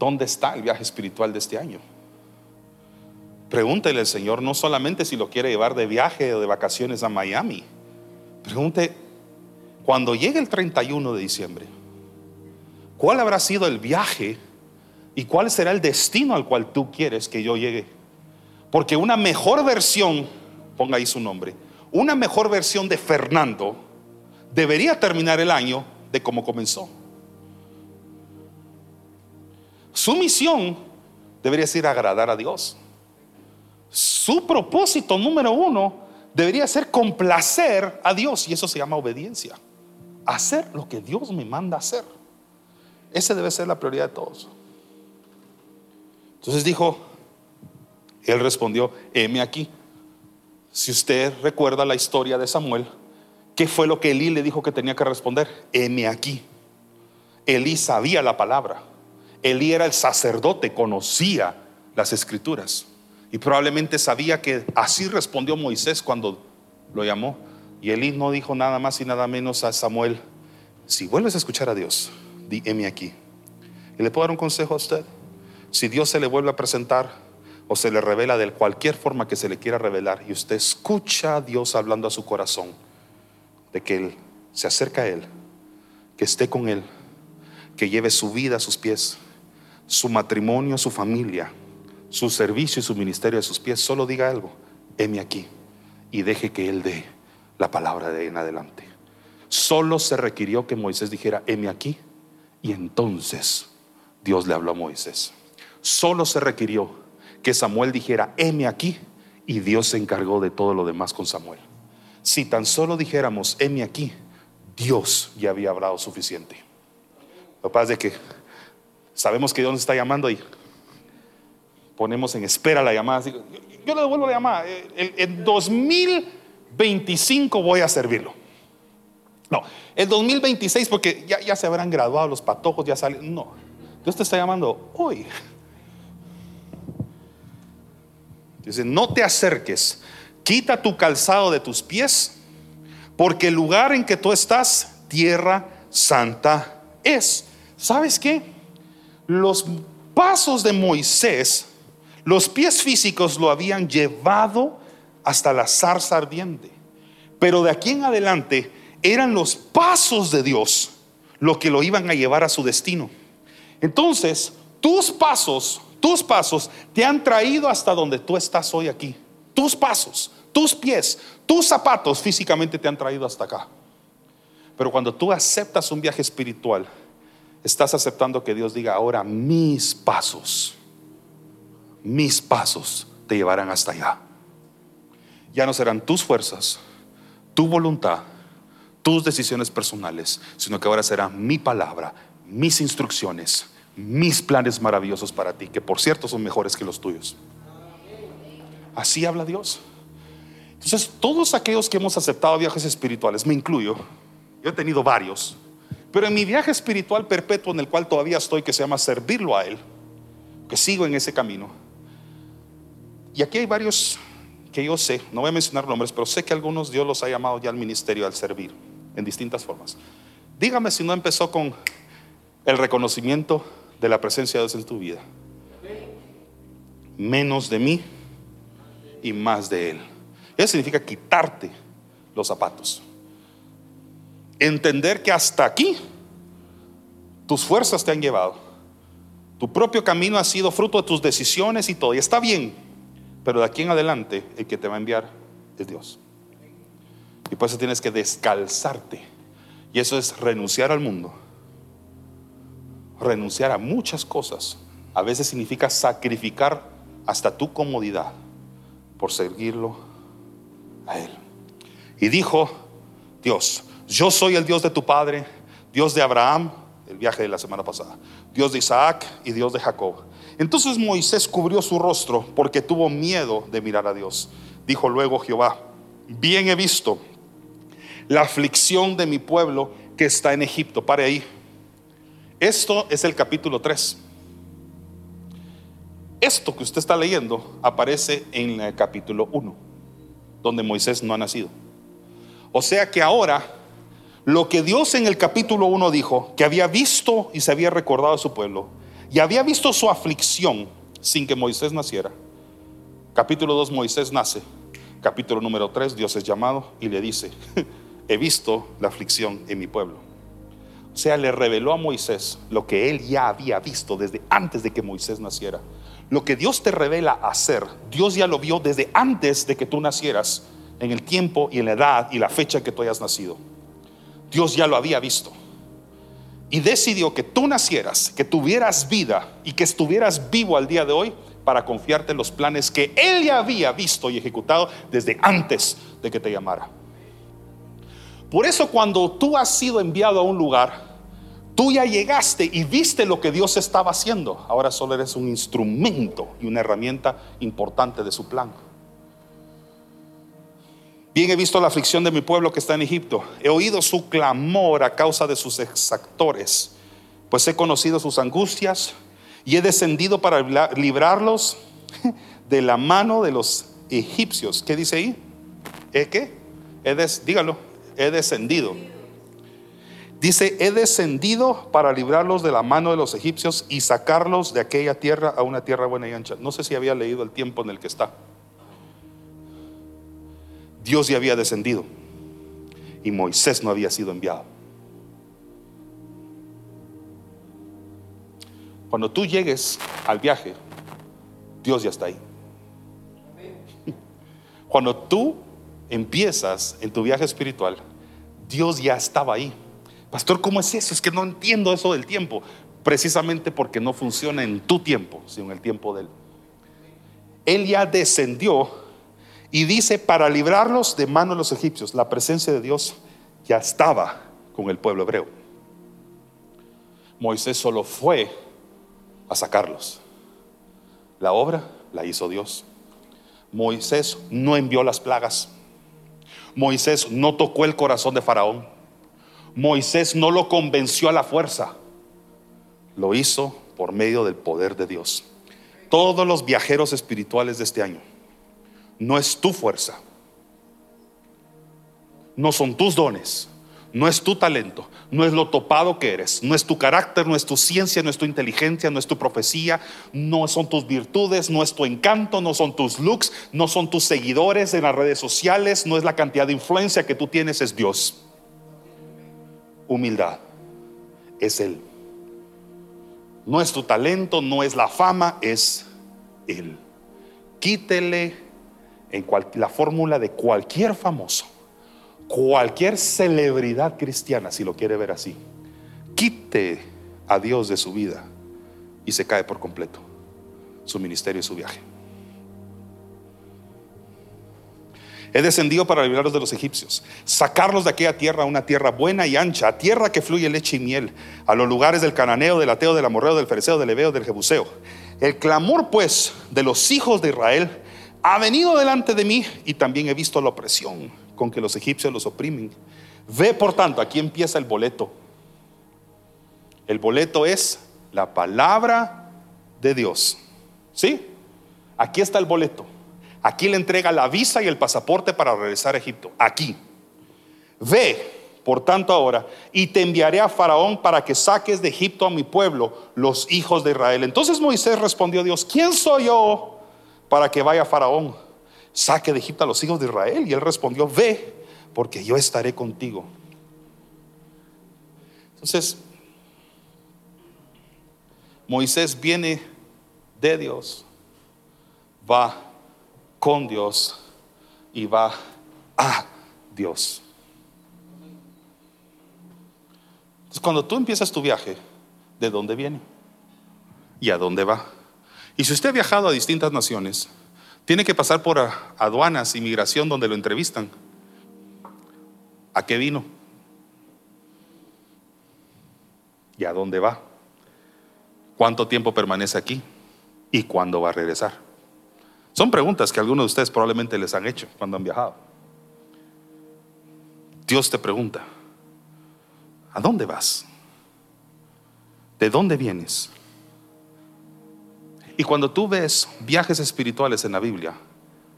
¿dónde está el viaje espiritual de este año? Pregúntele al Señor, no solamente si lo quiere llevar de viaje o de vacaciones a Miami. Pregúntele, cuando llegue el 31 de diciembre, ¿cuál habrá sido el viaje y cuál será el destino al cual tú quieres que yo llegue? Porque una mejor versión, ponga ahí su nombre, una mejor versión de Fernando debería terminar el año de como comenzó. Su misión debería ser agradar a Dios. su propósito número uno debería ser complacer a Dios, y eso se llama obediencia. Hacer lo que Dios me manda hacer. Esa debe ser la prioridad de todos. Entonces dijo, él respondió: heme aquí. Si usted recuerda la historia de Samuel, ¿qué fue lo que Elí le dijo que tenía que responder? Heme aquí. Elí sabía la palabra. Elí era el sacerdote, conocía las escrituras, y probablemente sabía que así respondió Moisés cuando lo llamó. Y Elí no dijo nada más y nada menos a Samuel: si vuelves a escuchar a Dios, di heme aquí. Y le puedo dar un consejo a usted: si Dios se le vuelve a presentar o se le revela de cualquier forma que se le quiera revelar, y usted escucha a Dios hablando a su corazón de que él se acerca a él, que esté con él, que lleve su vida a sus pies, su matrimonio, su familia, su servicio y su ministerio a sus pies, solo diga algo: heme aquí, y deje que él dé la palabra de ahí en adelante. Solo se requirió que Moisés dijera: heme aquí, y entonces Dios le habló a Moisés. Solo se requirió que Samuel dijera: heme aquí, y Dios se encargó de todo lo demás con Samuel. Si tan solo dijéramos: heme aquí, Dios ya había hablado suficiente. Lo que pasa es que sabemos que Dios nos está llamando y ponemos en espera la llamada. Yo le devuelvo la llamada. En 2025 voy a servirlo. No, en 2026, porque ya se habrán graduado los patojos, ya salen. No, Dios te está llamando hoy. Dice: no te acerques, quita tu calzado de tus pies, porque el lugar en que tú estás, tierra santa es. ¿Sabes qué? Los pasos de Moisés, los pies físicos lo habían llevado hasta la zarza ardiente, pero de aquí en adelante eran los pasos de Dios lo que lo iban a llevar a su destino. Entonces tus pasos te han traído hasta donde tú estás hoy aquí. Tus pasos, tus pies, tus zapatos físicamente te han traído hasta acá. Pero cuando tú aceptas un viaje espiritual, estás aceptando que Dios diga: ahora mis pasos te llevarán hasta allá. Ya no serán tus fuerzas, tu voluntad, tus decisiones personales, sino que ahora será mi palabra, mis instrucciones, mis planes maravillosos para ti, que por cierto son mejores que los tuyos. Así habla Dios. Entonces, todos aquellos que hemos aceptado viajes espirituales, me incluyo, yo he tenido varios, pero en mi viaje espiritual perpetuo en el cual todavía estoy, que se llama servirlo a él, que sigo en ese camino. Y aquí hay varios que yo sé, no voy a mencionar nombres, pero sé que algunos Dios los ha llamado ya al ministerio, al servir en distintas formas. Dígame si no empezó con el reconocimiento de la presencia de Dios en tu vida: menos de mí y más de él. Eso significa quitarte los zapatos, entender que hasta aquí tus fuerzas te han llevado, tu propio camino ha sido fruto de tus decisiones y todo, y está bien, pero de aquí en adelante el que te va a enviar es Dios. Y por eso tienes que descalzarte, y eso es renunciar al mundo, renunciar a muchas cosas. A veces significa sacrificar hasta tu comodidad por seguirlo a él. Y dijo Dios: yo soy el Dios de tu padre, Dios de Abraham, el viaje de la semana pasada, Dios de Isaac y Dios de Jacob. Entonces Moisés cubrió su rostro porque tuvo miedo de mirar a Dios. Dijo luego Jehová: bien he visto la aflicción de mi pueblo que está en Egipto. Pare ahí. Esto es el capítulo 3. Esto que usted está leyendo aparece en el capítulo 1, donde Moisés no ha nacido. O sea que ahora, lo que Dios en el capítulo 1 dijo que había visto y se había recordado a su pueblo, y había visto su aflicción sin que Moisés naciera. Capítulo 2, Moisés nace. Capítulo número 3, Dios es llamado y le dice: he visto la aflicción en mi pueblo. O sea, le reveló a Moisés lo que él ya había visto desde antes de que Moisés naciera. Lo que Dios te revela hacer, Dios ya lo vio desde antes de que tú nacieras, en el tiempo y en la edad y la fecha que tú hayas nacido. Dios ya lo había visto y decidió que tú nacieras, que tuvieras vida y que estuvieras vivo al día de hoy para confiarte en los planes que Él ya había visto y ejecutado desde antes de que te llamara. Por eso, cuando tú has sido enviado a un lugar, tú ya llegaste y viste lo que Dios estaba haciendo. Ahora solo eres un instrumento y una herramienta importante de su plan. Bien he visto la aflicción de mi pueblo que está en Egipto. He oído su clamor a causa de sus exactores, pues he conocido sus angustias y he descendido para librarlos de la mano de los egipcios. ¿Qué dice ahí? He descendido. Dice, he descendido para librarlos de la mano de los egipcios y sacarlos de aquella tierra a una tierra buena y ancha. No sé si había leído el tiempo en el que está. Dios ya había descendido y Moisés no había sido enviado. Cuando tú llegues al viaje, Dios ya está ahí. Cuando tú empiezas en tu viaje espiritual, Dios ya estaba ahí. Pastor, ¿cómo es eso? Es que no entiendo eso del tiempo. Precisamente porque no funciona en tu tiempo, sino en el tiempo de Él. Él ya descendió y dice para librarlos de mano de los egipcios. La presencia de Dios ya estaba con el pueblo hebreo. Moisés solo fue a sacarlos. La obra la hizo Dios. Moisés no envió las plagas. Moisés no tocó el corazón de Faraón. Moisés no lo convenció a la fuerza. Lo hizo por medio del poder de Dios. Todos los viajeros espirituales de este año, no es tu fuerza, no son tus dones, no es tu talento, no es lo topado que eres, no es tu carácter, no es tu ciencia, no es tu inteligencia, no es tu profecía, no son tus virtudes, no es tu encanto, no son tus looks, no son tus seguidores en las redes sociales, no es la cantidad de influencia que tú tienes, es Dios. Humildad, es Él. No es tu talento, no es la fama, es Él. Quítele la fórmula de cualquier famoso, cualquier celebridad cristiana, si lo quiere ver así. Quite a Dios de su vida y se cae por completo su ministerio y su viaje. He descendido para librarlos de los egipcios, sacarlos de aquella tierra a una tierra buena y ancha, a tierra que fluye leche y miel, a los lugares del cananeo, del ateo, del amorreo, del fereceo, del heveo, del jebuseo. El clamor, pues, de los hijos de Israel ha venido delante de mí, y también he visto la opresión con que los egipcios los oprimen. Ve, por tanto, aquí empieza el boleto. El boleto es la palabra de Dios. ¿Sí? Aquí está el boleto. Aquí le entrega la visa y el pasaporte para regresar a Egipto. Aquí. Ve, por tanto, ahora, y te enviaré a Faraón para que saques de Egipto a mi pueblo, los hijos de Israel. Entonces Moisés respondió a Dios: ¿Quién soy yo para que vaya Faraón, saque de Egipto a los hijos de Israel? Y él respondió: Ve, porque yo estaré contigo. Entonces, Moisés viene de Dios, va con Dios y va a Dios. Entonces, cuando tú empiezas tu viaje, ¿de dónde viene? ¿Y a dónde va? Y si usted ha viajado a distintas naciones, tiene que pasar por aduanas, inmigración, donde lo entrevistan. ¿A qué vino? ¿Y a dónde va? ¿Cuánto tiempo permanece aquí? ¿Y cuándo va a regresar? Son preguntas que algunos de ustedes probablemente les han hecho cuando han viajado. Dios te pregunta: ¿a dónde vas? ¿De dónde vienes? Y cuando tú ves viajes espirituales en la Biblia,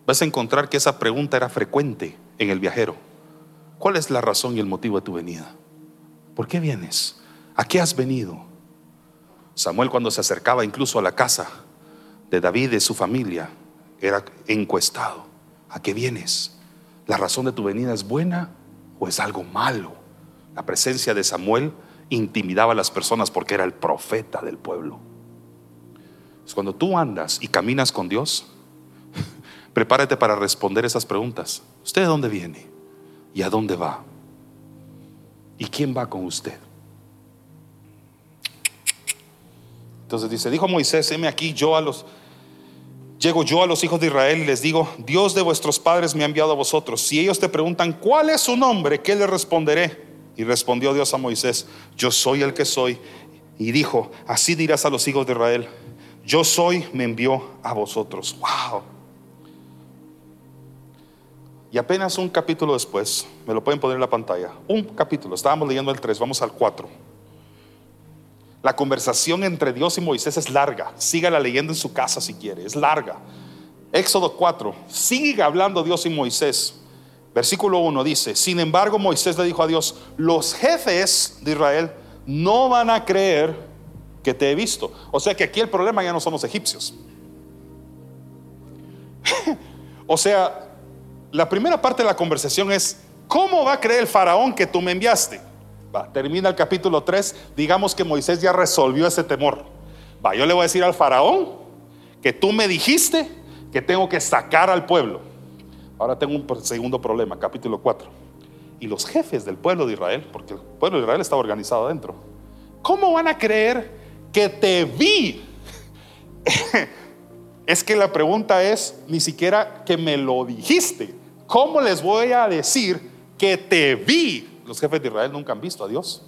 vas a encontrar que esa pregunta era frecuente en el viajero. ¿Cuál es la razón y el motivo de tu venida? ¿Por qué vienes? ¿A qué has venido? Samuel, cuando se acercaba incluso a la casa de David y de su familia, era encuestado: ¿a qué vienes? ¿La razón de tu venida es buena o es algo malo? La presencia de Samuel intimidaba a las personas porque era el profeta del pueblo. Cuando tú andas y caminas con Dios, prepárate para responder esas preguntas. ¿Usted de dónde viene? ¿Y a dónde va? ¿Y quién va con usted? Entonces dice: dijo Moisés: heme aquí yo a los Llego yo a los hijos de Israel y les digo: Dios de vuestros padres me ha enviado a vosotros. Si ellos te preguntan cuál es su nombre, ¿qué les responderé? Y respondió Dios a Moisés: Yo soy el que soy. Y dijo: Así dirás a los hijos de Israel: Yo soy me envió a vosotros. Wow. Y apenas un capítulo después, me lo pueden poner en la pantalla, un capítulo, estábamos leyendo el 3, vamos al 4. La conversación entre Dios y Moisés es larga. Sígala leyendo en su casa si quiere, es larga. Éxodo 4, sigue hablando Dios y Moisés. Versículo 1 dice: Sin embargo, Moisés le dijo a Dios: Los jefes de Israel no van a creer que te he visto. O sea que aquí el problema ya no son los egipcios. O sea, la primera parte de la conversación es: ¿Cómo va a creer el faraón que tú me enviaste? Termina el capítulo 3. Digamos que Moisés ya resolvió ese temor. Yo le voy a decir al faraón que tú me dijiste que tengo que sacar al pueblo. Ahora tengo un segundo problema. Capítulo 4. Y los jefes del pueblo de Israel, porque el pueblo de Israel estaba organizado adentro, ¿cómo van a creer que te vi? Es que la pregunta es ni siquiera que me lo dijiste. ¿Cómo les voy a decir que te vi? Los jefes de Israel nunca han visto a Dios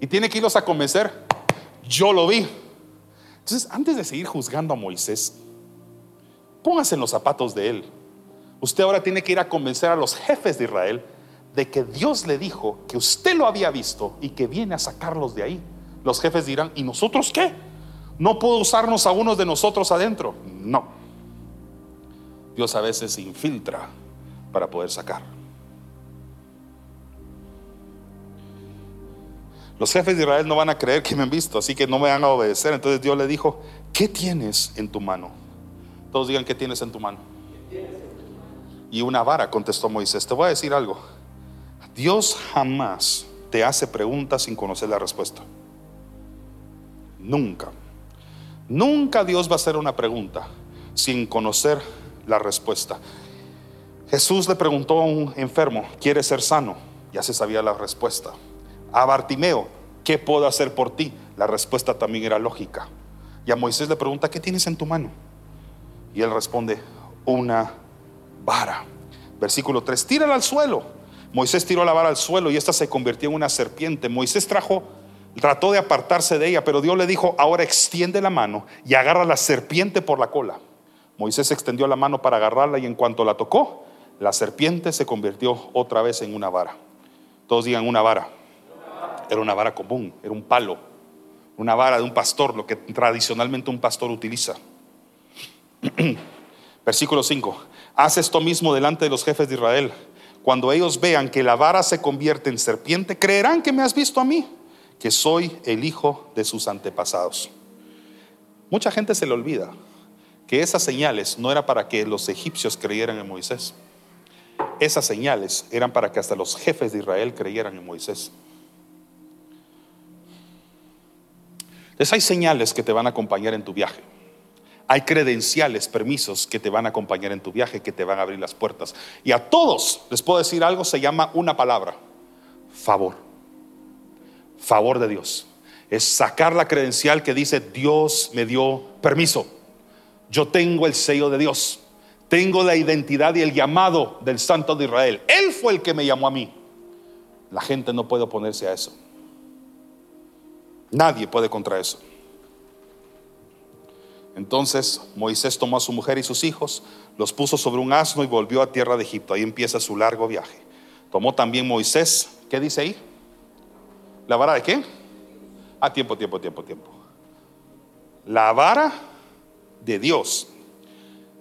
y tiene que irlos a convencer: yo lo vi. Entonces, antes de seguir juzgando a Moisés, póngase en los zapatos de él. Usted ahora tiene que ir a convencer a los jefes de Israel de que Dios le dijo que usted lo había visto y que viene a sacarlos de ahí. Los jefes dirán: ¿y nosotros qué? ¿No puedo usarnos a unos de nosotros adentro? No. Dios a veces se infiltra para poder sacar. Los jefes de Israel no van a creer que me han visto, así que no me van a obedecer. Entonces Dios le dijo: ¿qué tienes en tu mano? Todos digan: ¿qué tienes en tu mano? Y una vara, contestó Moisés. Te voy a decir algo: Dios jamás te hace preguntas sin conocer la respuesta. Nunca. Nunca Dios va a hacer una pregunta sin conocer la respuesta. Jesús le preguntó a un enfermo: ¿quieres ser sano? Ya se sabía la respuesta. A Bartimeo: ¿qué puedo hacer por ti? La respuesta también era lógica. Y a Moisés le pregunta: ¿qué tienes en tu mano? Y él responde: una vara. Versículo 3: tírala al suelo. Moisés tiró la vara al suelo y esta se convirtió en una serpiente. Moisés trató de apartarse de ella, pero Dios le dijo: ahora extiende la mano y agarra la serpiente por la cola. Moisés extendió la mano para agarrarla y en cuanto la tocó, la serpiente se convirtió otra vez en una vara. Todos digan: una vara. Era una vara común, era un palo, una vara de un pastor, lo que tradicionalmente un pastor utiliza. Versículo 5: haz esto mismo delante de los jefes de Israel. Cuando ellos vean que la vara se convierte en serpiente, creerán que me has visto a mí, que soy el hijo de sus antepasados. Mucha gente se le olvida que esas señales no eran para que los egipcios creyeran en Moisés. Esas señales eran para que hasta los jefes de Israel creyeran en Moisés. Entonces hay señales que te van a acompañar en tu viaje. Hay credenciales, permisos que te van a acompañar en tu viaje, que te van a abrir las puertas. Y a todos les puedo decir algo, se llama una palabra: favor. Favor de Dios. Es sacar la credencial que dice: Dios me dio permiso. Yo tengo el sello de Dios. Tengo la identidad y el llamado del Santo de Israel. Él fue el que me llamó a mí. La gente no puede oponerse a eso. Nadie puede contra eso. Entonces Moisés tomó a su mujer y sus hijos, los puso sobre un asno y volvió a tierra de Egipto. Ahí empieza su largo viaje. Tomó también Moisés, ¿qué dice ahí? ¿La vara de qué? Tiempo. La vara de Dios.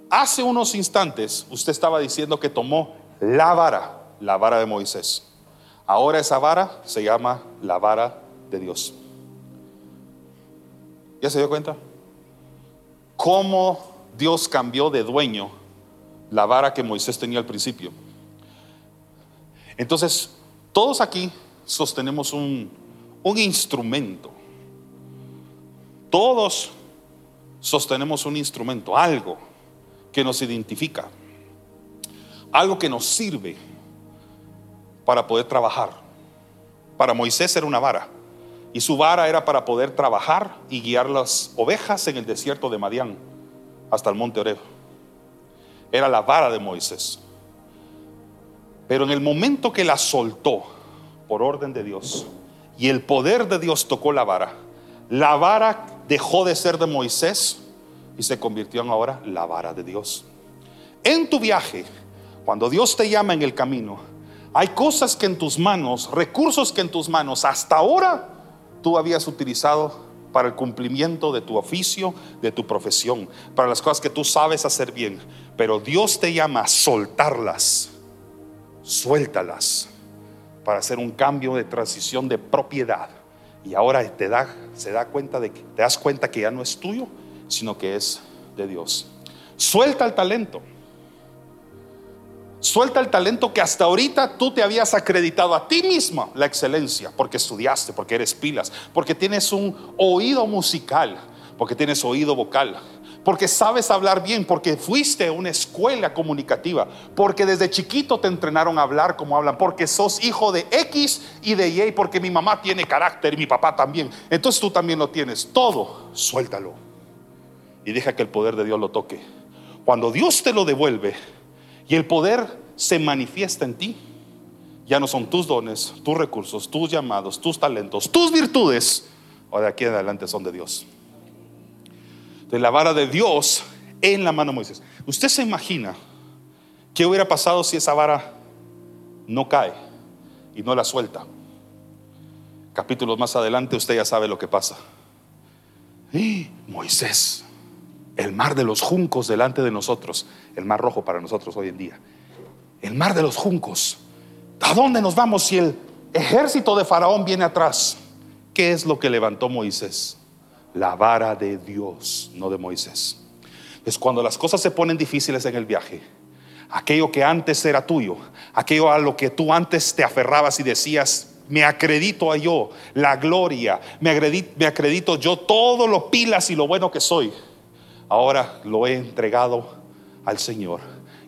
Hace unos instantes usted estaba diciendo que tomó la vara de Moisés. Ahora esa vara se llama la vara de Dios. ¿Ya se dio cuenta? ¿Cómo Dios cambió de dueño la vara que Moisés tenía al principio? Entonces, todos aquí sostenemos un instrumento. Todos sostenemos un instrumento, algo que nos identifica, algo que nos sirve para poder trabajar. Para Moisés era una vara. Y su vara era para poder trabajar y guiar las ovejas en el desierto de Madián. hasta el monte Oreb. Era la vara de Moisés. Pero en el momento que la soltó, por orden de Dios, y el poder de Dios tocó la vara dejó de ser de Moisés y se convirtió en ahora la vara de Dios. En tu viaje, cuando Dios te llama en el camino, hay cosas que en tus manos, recursos que en tus manos hasta ahora tú habías utilizado para el cumplimiento de tu oficio, de tu profesión, para las cosas que tú sabes hacer bien, pero Dios te llama a soltarlas. Suéltalas para hacer un cambio de transición de propiedad, y ahora te das cuenta que ya no es tuyo, sino que es de Dios. Suelta el talento que hasta ahorita tú te habías acreditado a ti misma la excelencia, porque estudiaste, porque eres pilas, porque tienes un oído musical, porque tienes oído vocal, porque sabes hablar bien, porque fuiste a una escuela comunicativa, porque desde chiquito te entrenaron a hablar como hablan, porque sos hijo de X y de Y, porque mi mamá tiene carácter y mi papá también, entonces tú también lo tienes. Todo, suéltalo y deja que el poder de Dios lo toque. Cuando Dios te lo devuelve y el poder se manifiesta en ti, ya no son tus dones, tus recursos, tus llamados, tus talentos, tus virtudes, ahora de aquí en adelante son de Dios. Entonces, la vara de Dios en la mano de Moisés. ¿Usted se imagina qué hubiera pasado si esa vara no cae y no la suelta? Capítulos más adelante usted ya sabe lo que pasa. ¡Y Moisés! El mar de los juncos delante de nosotros. El mar rojo para nosotros hoy en día. El mar de los juncos. ¿A dónde nos vamos si el ejército de Faraón viene atrás? ¿Qué es lo que levantó Moisés? La vara de Dios, no de Moisés. Es cuando las cosas se ponen difíciles en el viaje, aquello que antes era tuyo, aquello a lo que tú antes te aferrabas y decías, me acredito a yo la gloria, me acredito yo todo lo pilas y lo bueno que soy, ahora lo he entregado al Señor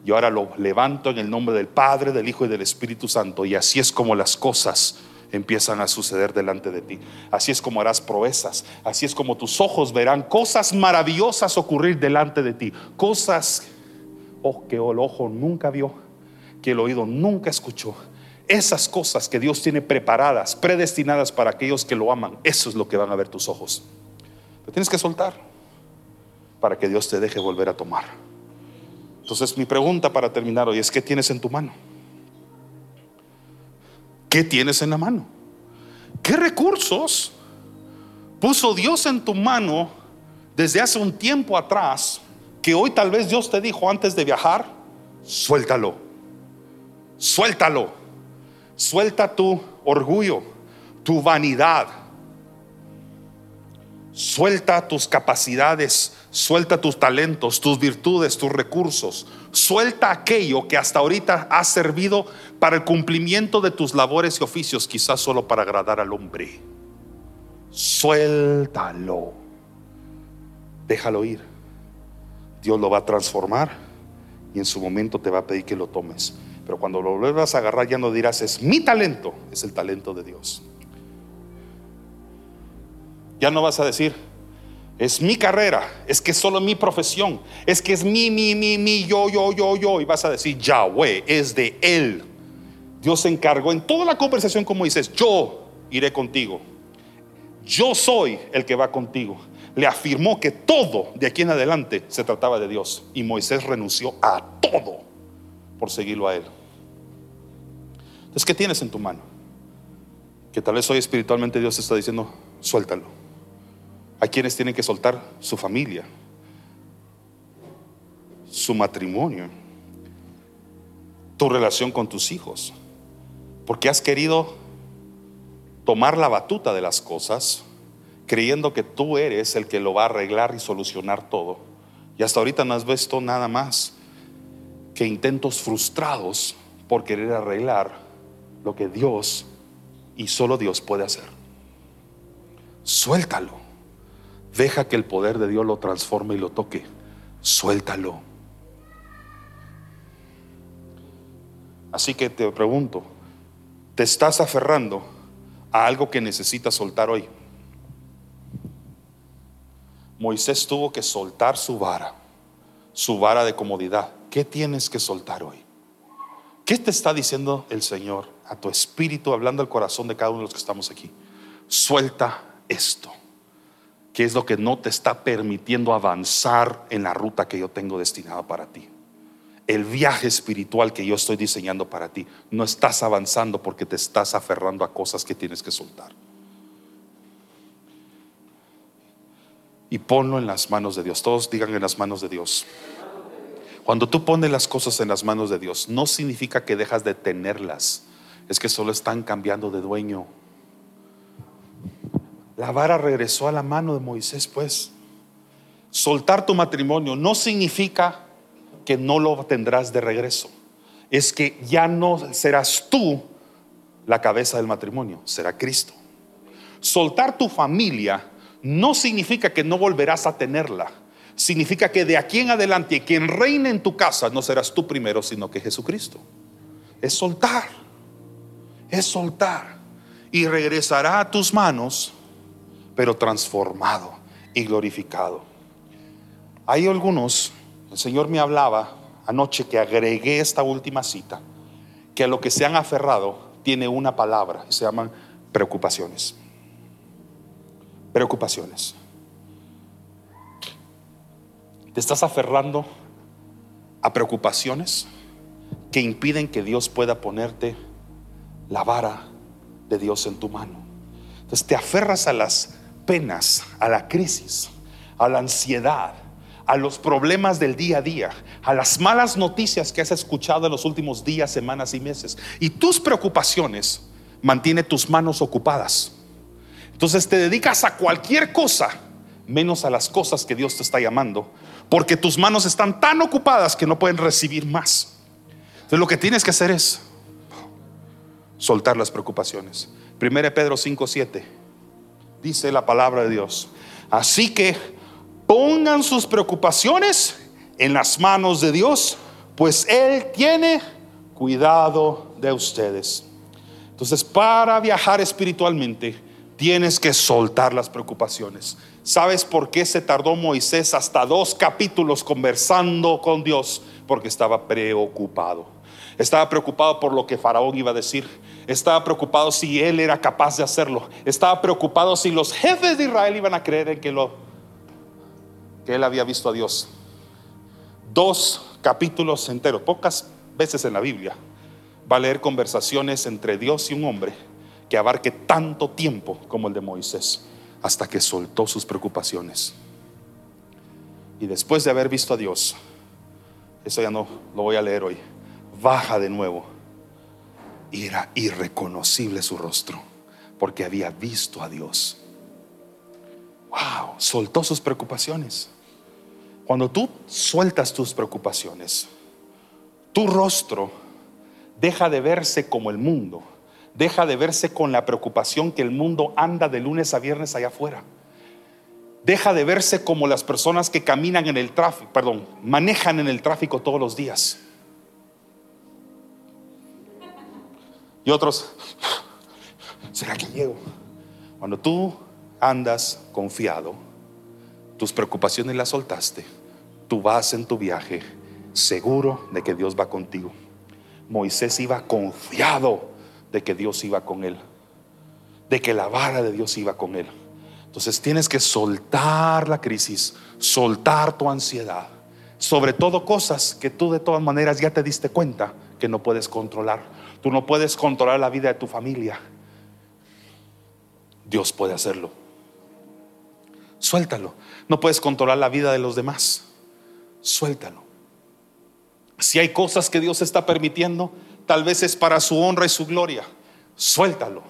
y ahora lo levanto en el nombre del Padre, del Hijo y del Espíritu Santo. Y así es como las cosas empiezan a suceder delante de ti. Así es como harás proezas. Así es como tus ojos verán cosas maravillosas ocurrir delante de ti. Cosas que el ojo nunca vio, que el oído nunca escuchó. Esas cosas que Dios tiene preparadas, predestinadas para aquellos que lo aman. Eso es lo que van a ver tus ojos. Lo tienes que soltar para que Dios te deje volver a tomar. Entonces, mi pregunta para terminar hoy es: ¿qué tienes en tu mano? ¿Qué tienes en la mano? ¿Qué recursos puso Dios en tu mano desde hace un tiempo atrás que hoy tal vez Dios te dijo antes de viajar? Suéltalo. Suéltalo. Suelta tu orgullo, tu vanidad. Suelta tus capacidades, suelta tus talentos, tus virtudes, tus recursos. Suelta aquello que hasta ahorita ha servido para el cumplimiento de tus labores y oficios, quizás solo para agradar al hombre. Suéltalo. Déjalo ir. Dios lo va a transformar y en su momento te va a pedir que lo tomes. Pero cuando lo vuelvas a agarrar, ya no dirás, es mi talento, es el talento de Dios. Ya no vas a decir, es mi carrera, es que es solo mi profesión, es que es mi, yo. Y vas a decir, Yahweh, es de Él. Dios se encargó en toda la conversación como dices, yo iré contigo. Yo soy el que va contigo. Le afirmó que todo de aquí en adelante se trataba de Dios. Y Moisés renunció a todo por seguirlo a Él. Entonces, ¿qué tienes en tu mano? Que tal vez hoy espiritualmente Dios te está diciendo, suéltalo. Hay quienes tienen que soltar su familia, su matrimonio, tu relación con tus hijos, porque has querido tomar la batuta de las cosas creyendo que tú eres el que lo va a arreglar y solucionar todo, y hasta ahorita no has visto nada más que intentos frustrados por querer arreglar lo que Dios y solo Dios puede hacer. Suéltalo. Deja que el poder de Dios lo transforme y lo toque. Suéltalo. Así que te pregunto, ¿te estás aferrando a algo que necesitas soltar hoy? Moisés tuvo que soltar su vara su vara de comodidad. ¿Qué tienes que soltar hoy? ¿Qué te está diciendo el Señor a tu espíritu, hablando al corazón de cada uno de los que estamos aquí? Suelta esto. ¿Qué es lo que no te está permitiendo avanzar en la ruta que yo tengo destinada para ti? El viaje espiritual que yo estoy diseñando para ti. No estás avanzando porque te estás aferrando a cosas que tienes que soltar. Y ponlo en las manos de Dios. Todos digan en las manos de Dios. Cuando tú pones las cosas en las manos de Dios, no significa que dejas de tenerlas. Es que solo están cambiando de dueño. La vara regresó a la mano de Moisés, pues. Soltar tu matrimonio no significa que no lo tendrás de regreso. Es que ya no serás tú la cabeza del matrimonio, será Cristo. Soltar tu familia no significa que no volverás a tenerla. Significa que de aquí en adelante quien reine en tu casa no serás tú primero, sino que Jesucristo. Es soltar. Es soltar. Y regresará a tus manos, pero transformado y glorificado. Hay algunos... El Señor me hablaba anoche que agregué esta última cita, que a lo que se han aferrado tiene una palabra y se llaman preocupaciones. Preocupaciones. Te estás aferrando a preocupaciones que impiden que Dios pueda ponerte la vara de Dios en tu mano. Entonces te aferras a las penas, a la crisis, a la ansiedad, a los problemas del día a día, a las malas noticias que has escuchado en los últimos días, semanas y meses. Y tus preocupaciones mantienen tus manos ocupadas. Entonces te dedicas a cualquier cosa menos a las cosas que Dios te está llamando, porque tus manos están tan ocupadas que no pueden recibir más. Entonces lo que tienes que hacer es soltar las preocupaciones. 1 Pedro 5:7 dice la palabra de Dios: así que pongan sus preocupaciones en las manos de Dios, pues Él tiene cuidado de ustedes. Entonces, para viajar espiritualmente, tienes que soltar las preocupaciones. ¿Sabes por qué se tardó Moisés hasta 2 capítulos conversando con Dios? Porque estaba preocupado. Estaba preocupado por lo que Faraón iba a decir. Estaba preocupado si él era capaz de hacerlo. Estaba preocupado si los jefes de Israel iban a creer en que él había visto a Dios. 2 capítulos enteros. Pocas veces en la Biblia va a leer conversaciones entre Dios y un hombre que abarque tanto tiempo como el de Moisés, hasta que soltó sus preocupaciones. Y después de haber visto a Dios, eso ya no lo voy a leer hoy, baja de nuevo y era irreconocible su rostro, porque había visto a Dios. Wow, soltó sus preocupaciones. Cuando tú sueltas tus preocupaciones, tu rostro deja de verse como el mundo, deja de verse con la preocupación que el mundo anda de lunes a viernes allá afuera, deja de verse como las personas que caminan en el tráfico, manejan en el tráfico todos los días. Y otros, ¿será que llego? Cuando tú andas confiado, tus preocupaciones las soltaste, tú vas en tu viaje seguro de que Dios va contigo. Moisés iba confiado de que Dios iba con él, de que la vara de Dios iba con él. Entonces tienes que soltar la crisis, soltar tu ansiedad, sobre todo cosas que tú de todas maneras ya te diste cuenta que no puedes controlar. Tú no puedes controlar la vida de tu familia. Dios puede hacerlo. Suéltalo. No puedes controlar la vida de los demás. Suéltalo. Si hay cosas que Dios está permitiendo, tal vez es para su honra y su gloria. Suéltalo.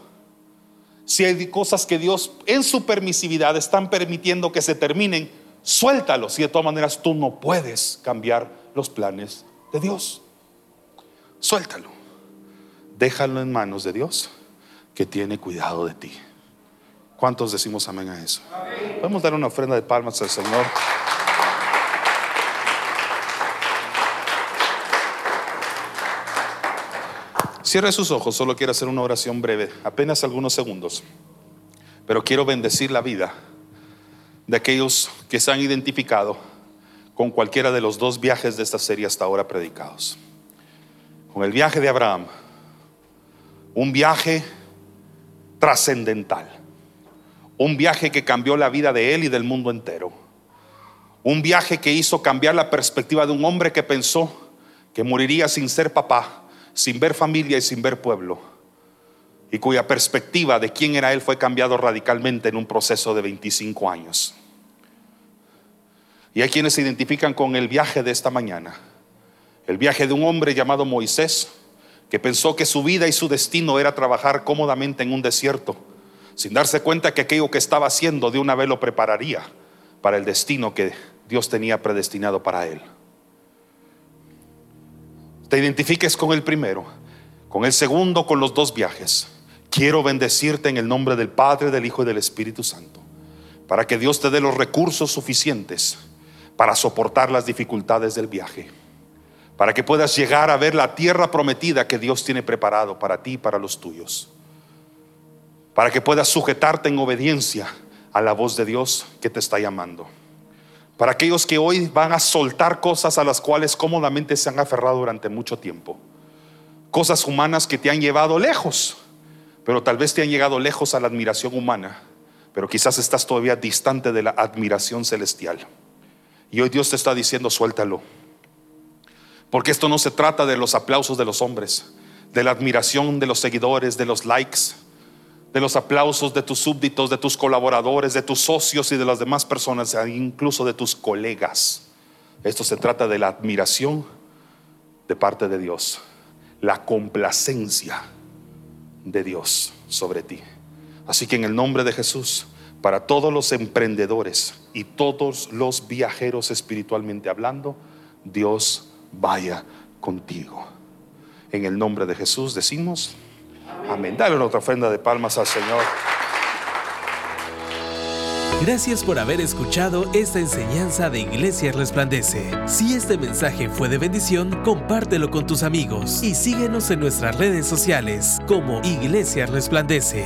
Si hay cosas que Dios en su permisividad están permitiendo que se terminen, suéltalo. Si de todas maneras tú no puedes cambiar los planes de Dios, suéltalo. Déjalo en manos de Dios, que tiene cuidado de ti. ¿Cuántos decimos amén a eso? Amén. Podemos dar una ofrenda de palmas al Señor. Cierre sus ojos, solo quiero hacer una oración breve, apenas algunos segundos, pero quiero bendecir la vida de aquellos que se han identificado con cualquiera de los dos viajes de esta serie hasta ahora predicados. Con el viaje de Abraham, un viaje trascendental, un viaje que cambió la vida de él y del mundo entero, un viaje que hizo cambiar la perspectiva de un hombre que pensó que moriría sin ser papá, sin ver familia y sin ver pueblo, y cuya perspectiva de quién era él fue cambiado radicalmente en un proceso de 25 años. Y hay quienes se identifican con el viaje de esta mañana, el viaje de un hombre llamado Moisés, que pensó que su vida y su destino era trabajar cómodamente en un desierto, sin darse cuenta que aquello que estaba haciendo de una vez lo prepararía para el destino que Dios tenía predestinado para él. Te identifiques con el primero, con el segundo, con los dos viajes. Quiero bendecirte en el nombre del Padre, del Hijo y del Espíritu Santo, para que Dios te dé los recursos suficientes para soportar las dificultades del viaje, para que puedas llegar a ver la tierra prometida que Dios tiene preparado para ti y para los tuyos, para que puedas sujetarte en obediencia a la voz de Dios que te está llamando. Para aquellos que hoy van a soltar cosas a las cuales cómodamente se han aferrado durante mucho tiempo, cosas humanas que te han llevado lejos, pero tal vez te han llegado lejos a la admiración humana, pero quizás estás todavía distante de la admiración celestial. Y hoy Dios te está diciendo: suéltalo. Porque esto no se trata de los aplausos de los hombres, de la admiración de los seguidores, de los likes, de los aplausos de tus súbditos, de tus colaboradores, de tus socios y de las demás personas, incluso de tus colegas. Esto se trata de la admiración de parte de Dios, la complacencia de Dios sobre ti. Así que en el nombre de Jesús, para todos los emprendedores y todos los viajeros espiritualmente hablando, Dios vaya contigo. En el nombre de Jesús decimos amén. Dale una otra ofrenda de palmas al Señor. Gracias por haber escuchado esta enseñanza de Iglesia Resplandece. Si este mensaje fue de bendición, compártelo con tus amigos y síguenos en nuestras redes sociales como Iglesia Resplandece.